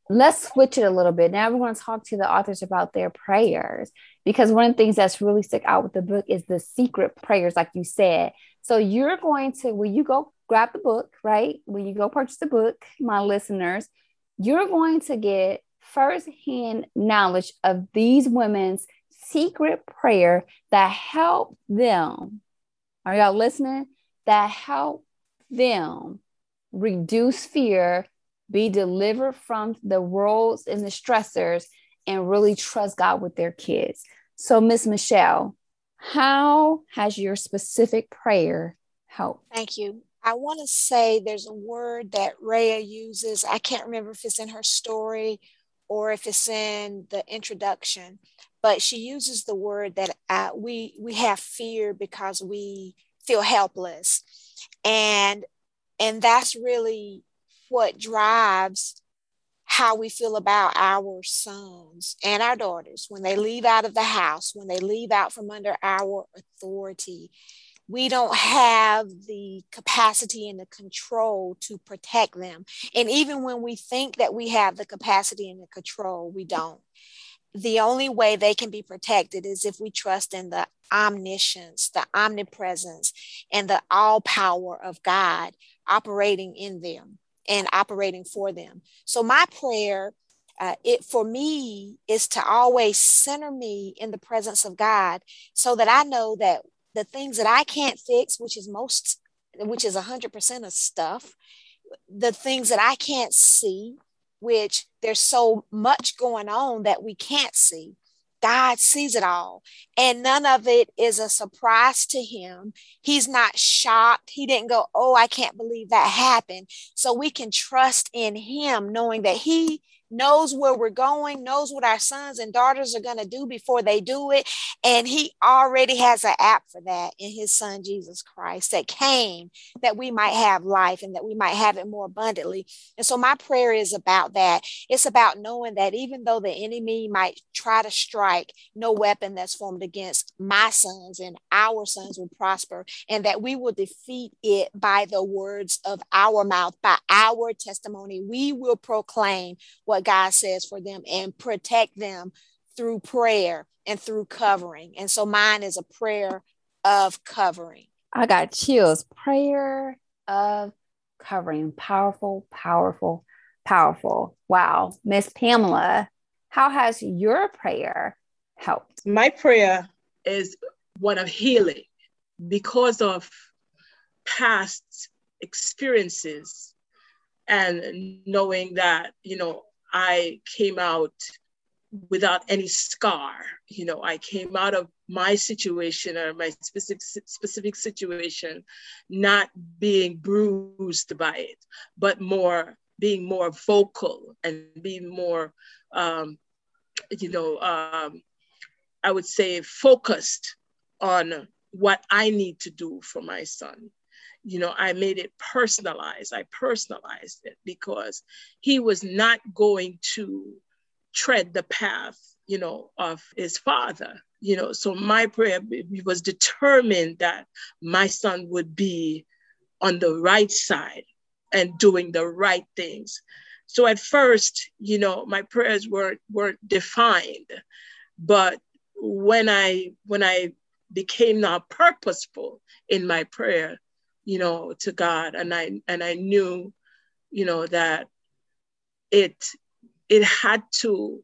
let's switch it a little bit. Now we want to talk to the authors about their prayers, because one of the things that's really stuck out with the book is the secret prayers, like you said. So you're going to, when you go grab the book, right? When you go purchase the book, my listeners, you're going to get firsthand knowledge of these women's secret prayer that helped them. Are y'all listening? That helped them reduce fear, be delivered from the worlds and the stressors, and really trust God with their kids. So, Miss Michelle, how has your specific prayer helped? Thank you. I want to say there's a word that Rhea uses. I can't remember if it's in her story or if it's in the introduction, but she uses the word that we have fear because we feel helpless. And that's really what drives how we feel about our sons and our daughters when they leave out of the house, when they leave out from under our authority. We don't have the capacity and the control to protect them. And even when we think that we have the capacity and the control, we don't. The only way they can be protected is if we trust in the omniscience, the omnipresence, and the all power of God operating in them and operating for them. So my prayer, for me, is to always center me in the presence of God so that I know that the things that I can't fix, which is 100% of stuff, the things that I can't see, which there's so much going on that we can't see, God sees it all. And none of it is a surprise to him. He's not shocked. He didn't go, oh, I can't believe that happened. So we can trust in him, knowing that he knows where we're going, knows what our sons and daughters are going to do before they do it. And he already has an app for that in his son, Jesus Christ, that came that we might have life and that we might have it more abundantly. And so my prayer is about that. It's about knowing that even though the enemy might try to strike, no weapon that's formed against my sons and our sons will prosper, and that we will defeat it by the words of our mouth, by our testimony. We will proclaim what God says for them and protect them through prayer and through covering. And so mine is a prayer of covering. I got chills. Prayer of covering. Powerful, powerful, powerful. Wow. Miss Pamela, how has your prayer helped? My prayer is one of healing because of past experiences and knowing that, I came out without any scar. I came out of my situation or my specific situation, not being bruised by it, but being more vocal and being more, I would say focused on what I need to do for my son. I made it personalized. I personalized it because he was not going to tread the path, of his father. So my prayer was determined that my son would be on the right side and doing the right things. So at first, my prayers weren't defined, but when I became now purposeful in my prayer, to God. And I knew, that it had to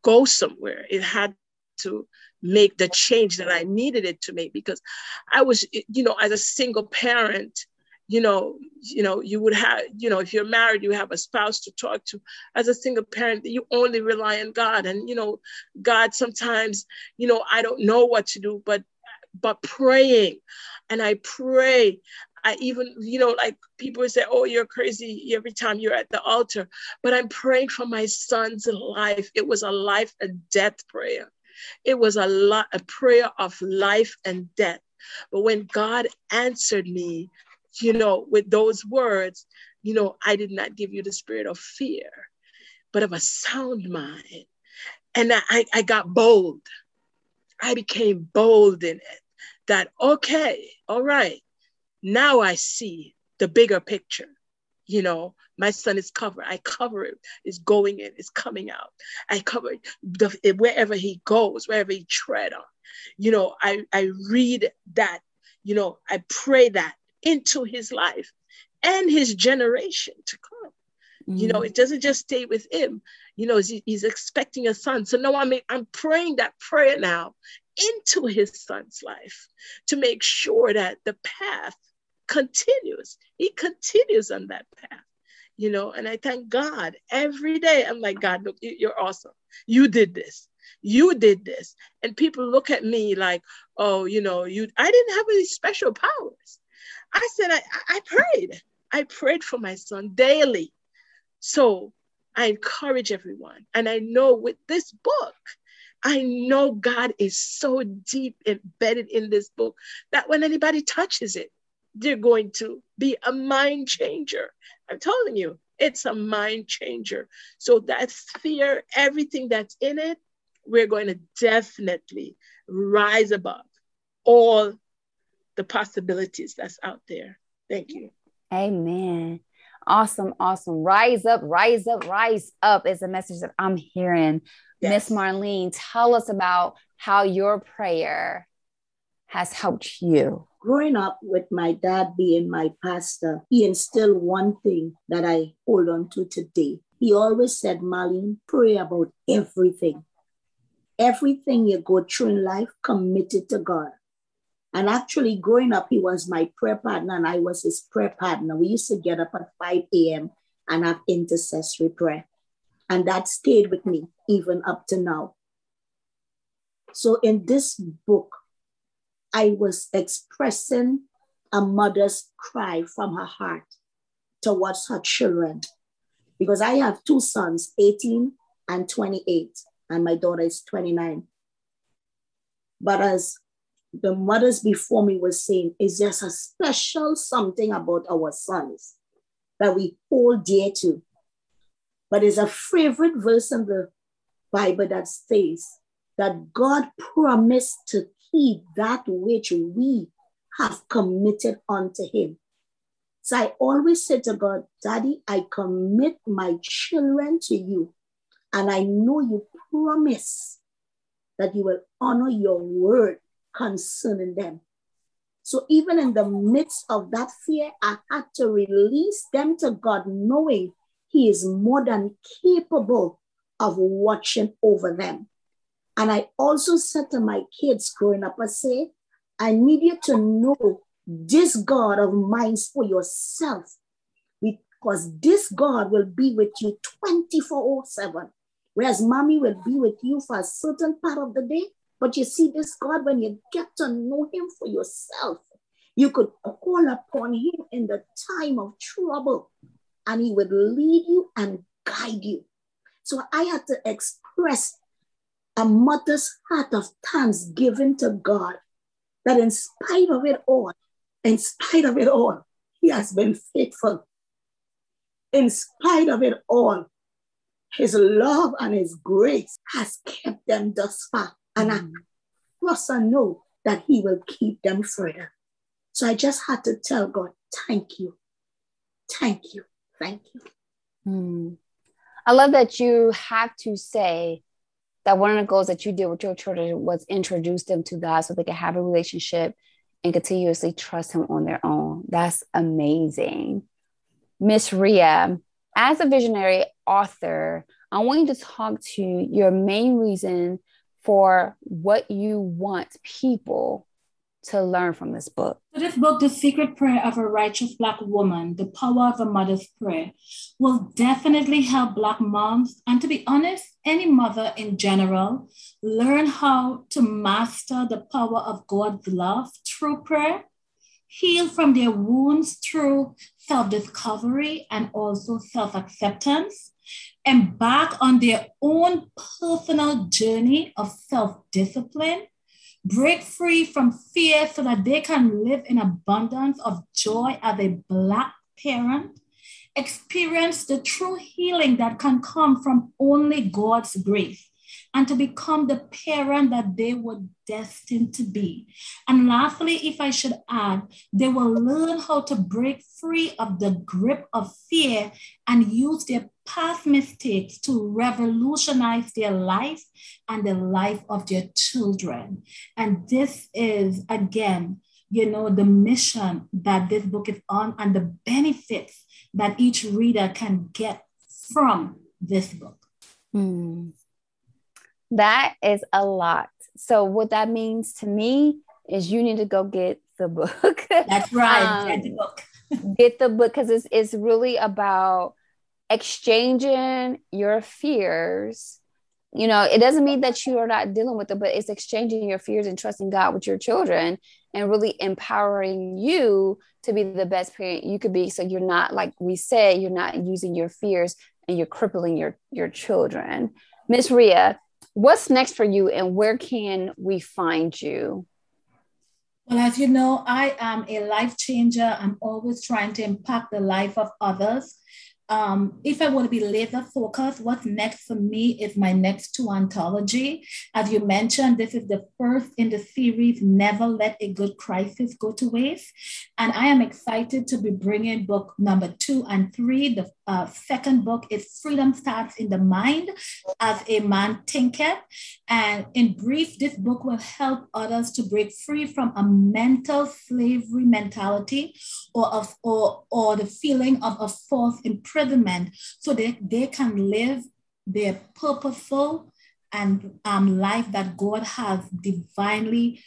go somewhere. It had to make the change that I needed it to make, because I was, as a single parent, you would have, if you're married, you have a spouse to talk to. As a single parent, you only rely on God. And, God sometimes, I don't know what to do, but praying. And I pray. I even, like people say, oh, you're crazy every time you're at the altar. But I'm praying for my son's life. It was a life and death prayer. It was a prayer of life and death. But when God answered me, with those words, I did not give you the spirit of fear, but of a sound mind. And I got bold. I became bold in it. That, okay, all right, now I see the bigger picture. My son is covered. I cover him. It's going in. It's coming out. I cover wherever he goes, wherever he tread on. I read that, I pray that into his life and his generation to come. You know, it doesn't just stay with him. You know, he's expecting a son. So no, I'm praying that prayer now into his son's life to make sure that the path continues. He continues on that path, you know, and I thank God every day. I'm like, God, look, you're awesome. You did this. You did this. And people look at me like, oh, you know, I didn't have any special powers. I said, I prayed. I prayed for my son daily. So I encourage everyone. And I know with this book, I know God is so deep embedded in this book that when anybody touches it, they're going to be a mind changer. I'm telling you, it's a mind changer. So that fear, everything that's in it, we're going to definitely rise above all the possibilities that's out there. Thank you. Amen. Awesome. Awesome. Rise up, rise up, rise up is a message that I'm hearing. Yes. Miss Marlene, tell us about how your prayer has helped you. Growing up with my dad being my pastor, he instilled one thing that I hold on to today. He always said, Marlene, pray about everything. Everything you go through in life, commit it to God. And actually, growing up, he was my prayer partner and I was his prayer partner. We used to get up at 5 a.m. and have intercessory prayer. And that stayed with me even up to now. So in this book, I was expressing a mother's cry from her heart towards her children. Because I have two sons, 18 and 28, and my daughter is 29. But as the mothers before me were saying, it's just a special something about our sons that we hold dear to. But it's a favorite verse in the Bible that says that God promised to keep that which we have committed unto him. So I always say to God, Daddy, I commit my children to you. And I know you promise that you will honor your word concerning them. So even in the midst of that fear, I had to release them to God, knowing he is more than capable of watching over them. And I also said to my kids growing up, I say, I need you to know this God of mine for yourself, because this God will be with you 24/7, whereas mommy will be with you for a certain part of the day. But you see, this God, when you get to know him for yourself, you could call upon him in the time of trouble, and he would lead you and guide you. So I had to express a mother's heart of thanksgiving to God that in spite of it all, he has been faithful. In spite of it all, his love and his grace has kept them thus far. And I trust and know that he will keep them further. So I just had to tell God, thank you. Thank you. Thank you. I love that you have to say that one of the goals that you did with your children was introduce them to God so they could have a relationship and continuously trust him on their own. That's amazing. Miss Rhea, as a visionary author, I want you to talk to your main reason for what you want people to learn from this book. So this book, The Secret Prayer of a Righteous Black Woman, The Power of a Mother's Prayer, will definitely help Black moms, and to be honest, any mother in general, learn how to master the power of God's love through prayer, heal from their wounds through self-discovery and also self-acceptance, embark on their own personal journey of self-discipline, break free from fear so that they can live in abundance of joy as a Black parent, experience the true healing that can come from only God's grace, and to become the parent that they were destined to be. And lastly, if I should add, they will learn how to break free of the grip of fear and use their past mistakes to revolutionize their life and the life of their children. And this is, again, you know, the mission that this book is on and the benefits that each reader can get from this book? That is a lot. So what that means to me is you need to go get the book. That's right. Get the book. Get the book, because it's really about exchanging your fears. You know, it doesn't mean that you are not dealing with it, but it's exchanging your fears and trusting God with your children and really empowering you to be the best parent you could be. So you're not, like we said, you're not using your fears and you're crippling your children. Miss Rhea, what's next for you and where can we find you? Well, as you know, I am a life changer. I'm always trying to impact the life of others. If I want to be laser focused, what's next for me is my next two anthology. As you mentioned, this is the first in the series, Never Let a Good Crisis Go to Waste. And I am excited to be bringing book number 2 and 3. The second book is Freedom Starts in the Mind, as a Man Thinketh. And in brief, this book will help others to break free from a mental slavery mentality or the feeling of a false imprisonment, so that they can live their purposeful and life that God has divinely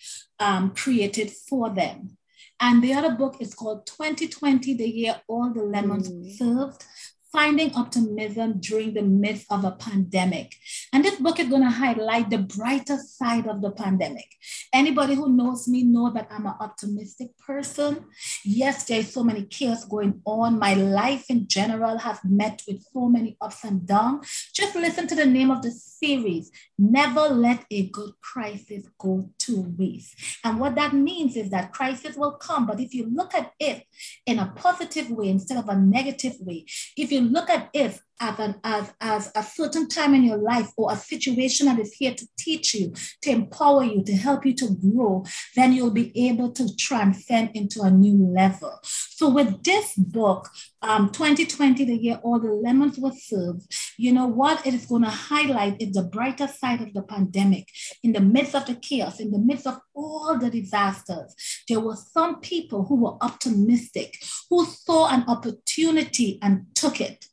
created for them. And the other book is called 2020, the year all the lemons were served, finding optimism during the midst of a pandemic. And this book is going to highlight the brighter side of the pandemic. Anybody who knows me knows that I'm an optimistic person. Yes, there's so many chaos going on. My life in general has met with so many ups and downs. Just listen to the name of the series, Never Let a Good Crisis Go to Waste. And what that means is that crisis will come, but if you look at it in a positive way instead of a negative way, if you look at it as a certain time in your life or a situation that is here to teach you, to empower you, to help you to grow, then you'll be able to transcend into a new level. So with this book, 2020, the year all the lemons were served, you know what it is going to highlight is the brighter side of the pandemic. In the midst of the chaos, in the midst of all the disasters, there were some people who were optimistic, who saw an opportunity and took it.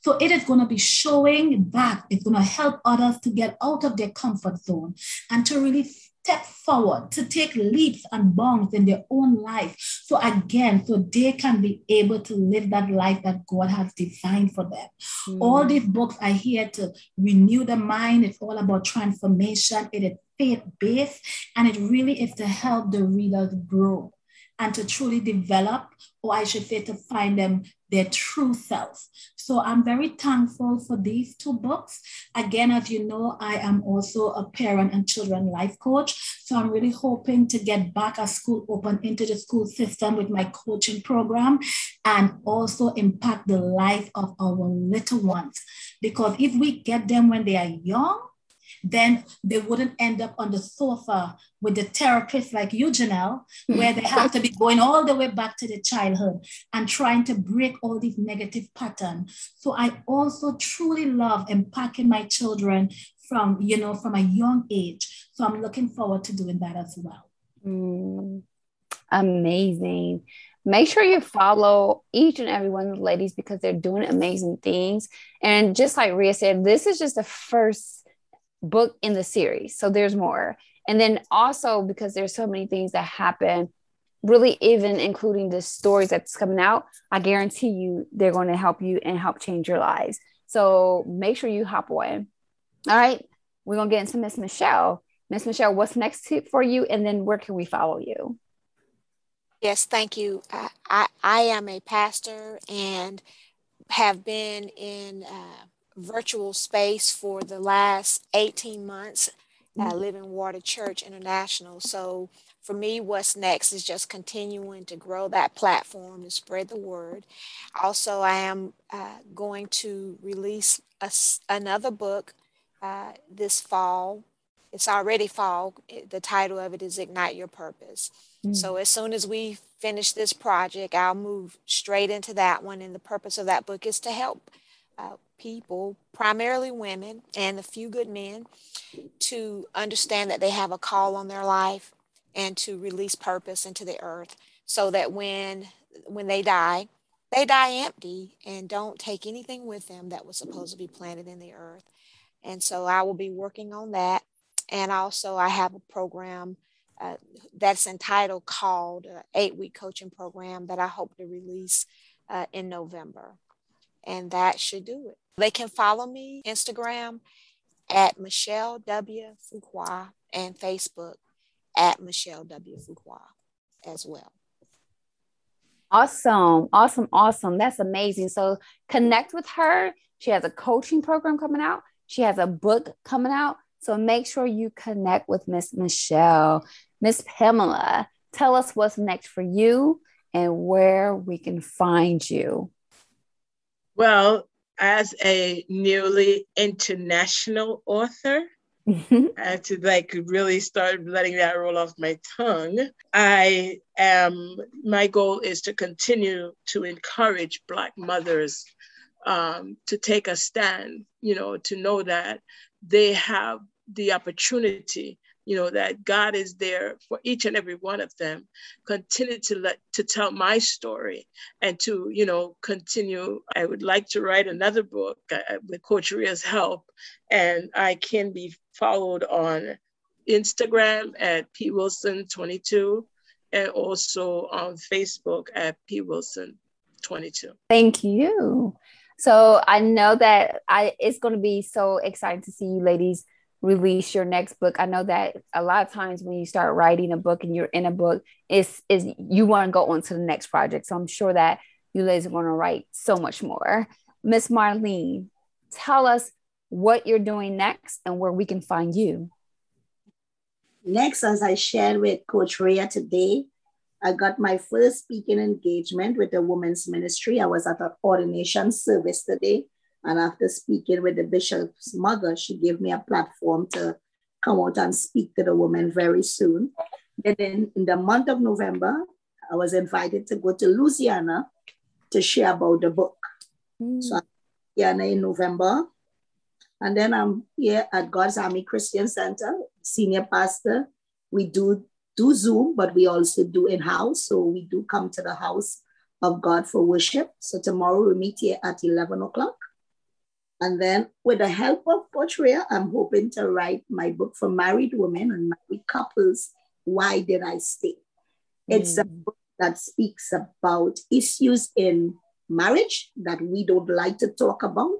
So it is going to be showing that it's going to help others to get out of their comfort zone and to really step forward, to take leaps and bounds in their own life. So again, so they can be able to live that life that God has designed for them. All these books are here to renew the mind. It's all about transformation. It is faith-based, and it really is to help the readers grow and to truly develop, or I should say to find them their true self. So I'm very thankful for these two books. Again, as you know, I am also a parent and children life coach. So I'm really hoping to get back as school open into the school system with my coaching program and also impact the life of our little ones. Because if we get them when they are young, then they wouldn't end up on the sofa with the therapist like you, Janelle, where they have to be going all the way back to their childhood and trying to break all these negative patterns. So I also truly love impacting my children from, you know, from a young age. So I'm looking forward to doing that as well. Amazing. Make sure you follow each and every one of the ladies because they're doing amazing things. And just like Rhea said, this is just the first book in the series. So there's more. And then also because there's so many things that happen, really even including the stories that's coming out, I guarantee you they're going to help you and help change your lives. So make sure you hop on. All right. We're going to get into Miss Michelle. Miss Michelle, what's next for you? And then where can we follow you? Yes, thank you. I am a pastor and have been in virtual space for the last 18 months at Living Water Church International. So for me, what's next is just continuing to grow that platform and spread the word. Also, I am going to release another book this fall. It's already fall. The title of it is Ignite Your Purpose. So as soon as we finish this project, I'll move straight into that one. And the purpose of that book is to help people, primarily women and a few good men, to understand that they have a call on their life and to release purpose into the earth so that when they die, They die empty and don't take anything with them that was supposed to be planted in the earth. And so I will be working on that. And also I have a program that's entitled, called 8-Week Coaching Program, that I hope to release in November. And that should do it. They can follow me Instagram at Michelle W. Fuqua and Facebook at Michelle W. Fuqua as well. Awesome. Awesome. Awesome. That's amazing. So connect with her. She has a coaching program coming out. She has a book coming out. So make sure you connect with Miss Michelle. Miss Pamela, tell us what's next for you and where we can find you. Well, as a newly international author, I have to really start letting that roll off my tongue. My goal is to continue to encourage Black mothers to take a stand, to know that they have the opportunity, that God is there for each and every one of them. Continue to tell my story and to, continue. I would like to write another book with Coach Rhea's help, and I can be followed on Instagram at pwilson22 and also on Facebook at pwilson22. Thank you. So I know that it's going to be so exciting to see you ladies release your next book. I know that a lot of times when you start writing a book and you're in a book, is you want to go on to the next project. So I'm sure that you ladies want to write so much more. Miss Marlene, tell us what you're doing next and where we can find you. Next, as I shared with Coach Rhea today, I got my first speaking engagement with the women's ministry. I was at an ordination service today. And after speaking with the bishop's mother, she gave me a platform to come out and speak to the women very soon. Then in the month of November, I was invited to go to Louisiana to share about the book. So I'm in Louisiana in November. And then I'm here at God's Army Christian Center, senior pastor. We do Zoom, but we also do in-house. So we do come to the house of God for worship. So tomorrow we meet here at 11 o'clock. And then with the help of Coach Rhea, I'm hoping to write my book for married women and married couples, Why Did I Stay? It's a book that speaks about issues in marriage that we don't like to talk about,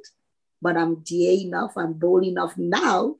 but I'm dare enough and bold enough now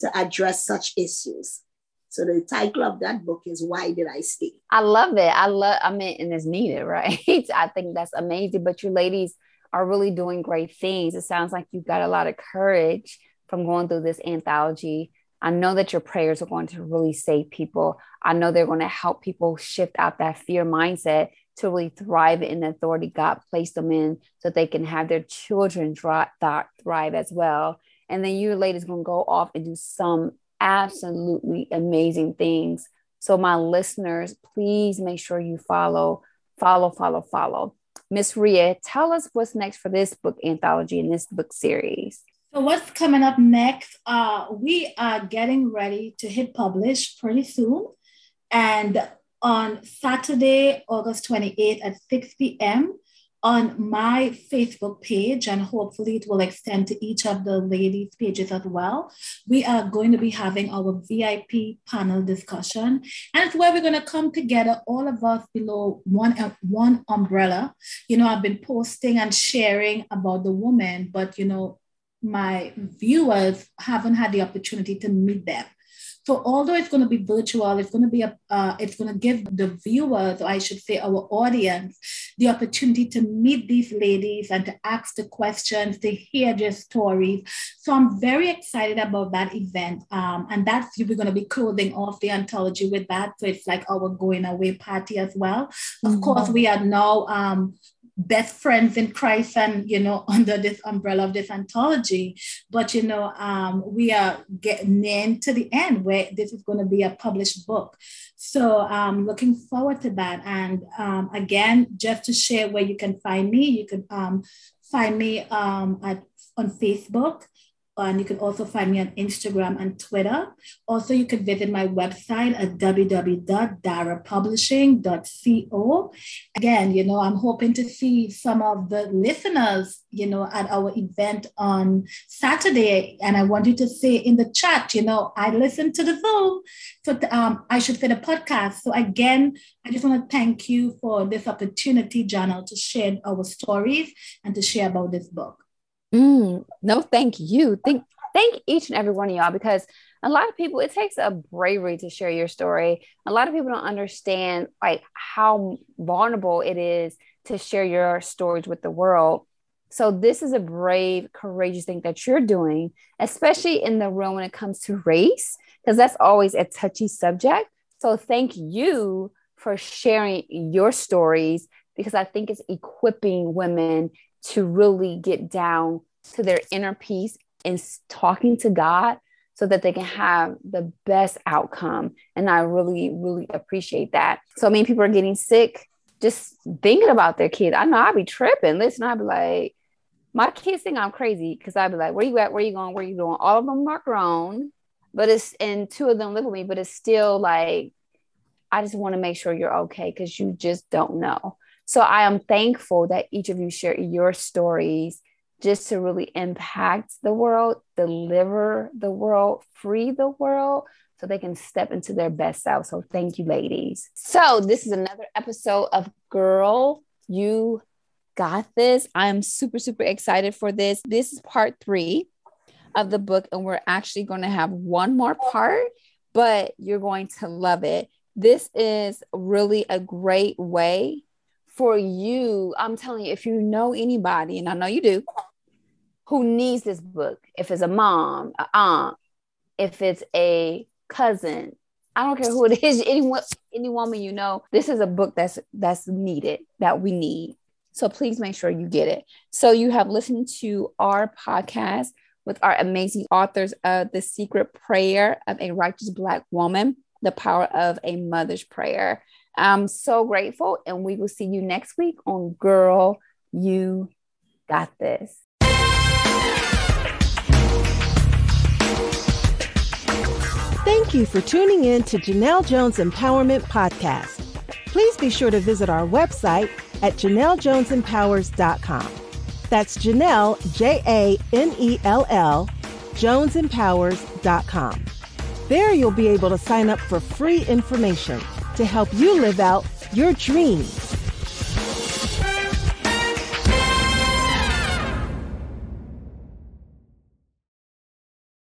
to address such issues. So the title of that book is Why Did I Stay? I love it. And it's needed, right? I think that's amazing. But you ladies are really doing great things. It sounds like you've got a lot of courage from going through this anthology. I know that your prayers are going to really save people. I know they're going to help people shift out that fear mindset to really thrive in the authority God placed them in so they can have their children thrive as well. And then you ladies going to go off and do some absolutely amazing things. So my listeners, please make sure you follow. Miss Rhea, tell us what's next for this book anthology and this book series. So what's coming up next? We are getting ready to hit publish pretty soon. And on Saturday, August 28th at 6 p.m. on my Facebook page, and hopefully it will extend to each of the ladies' pages as well, we are going to be having our VIP panel discussion. And it's where we're going to come together, all of us below one umbrella. I've been posting and sharing about the woman, but, my viewers haven't had the opportunity to meet them. So although it's going to be virtual, it's going to be it's going to give the viewers, or I should say our audience, the opportunity to meet these ladies and to ask the questions, to hear their stories. So I'm very excited about that event. And we're going to be closing off the anthology with that. So it's like our going away party as well. Of course, we are now best friends in Christ and, under this umbrella of this anthology. But, we are getting in to the end where this is going to be a published book. So I'm looking forward to that. And again, just to share where you can find me, you can find me on Facebook And you can also find me on Instagram and Twitter. Also, you can visit my website at www.darapublishing.co. Again, you know, I'm hoping to see some of the listeners, you know, at our event on Saturday. And I want you to say in the chat, you know, I listened to the Zoom, so I should say the podcast. So again, I just want to thank you for this opportunity, Janelle, to share our stories and to share about this book. No, thank you. Thank each and every one of y'all, because a lot of people, it takes a bravery to share your story. A lot of people don't understand like how vulnerable it is to share your stories with the world. So this is a brave, courageous thing that you're doing, especially in the realm when it comes to race, because that's always a touchy subject. So thank you for sharing your stories, because I think it's equipping women to really get down to their inner peace and talking to God so that they can have the best outcome. And I really, really appreciate that. So many people are getting sick just thinking about their kids. I know I'd be tripping. Listen, I'd be like, my kids think I'm crazy, because I'd be like, where you at? Where you going? Where you going? All of them are grown, but it's, and two of them live with me, but it's still like, I just want to make sure you're okay, because you just don't know. So I am thankful that each of you share your stories just to really impact the world, deliver the world, free the world, so they can step into their best self. So thank you, ladies. So this is another episode of Girl, You Got This. I'm super, super excited for this. This is part 3 of the book, and we're actually going to have one more part, but you're going to love it. This is really a great way for you. I'm telling you, if you know anybody, and I know you do, who needs this book, if it's a mom, an aunt, if it's a cousin, I don't care who it is, any woman you know, this is a book that's needed, that we need. So please make sure you get it. So you have listened to our podcast with our amazing authors of The Secret Prayer of a Righteous Black Woman, The Power of a Mother's Prayer. I'm so grateful, and we will see you next week on Girl, You Got This. Thank you for tuning in to Janelle Jones Empowerment Podcast. Please be sure to visit our website at JanelleJonesEmpowers.com. That's Janelle, Janell, JonesEmpowers.com. There you'll be able to sign up for free information to help you live out your dreams.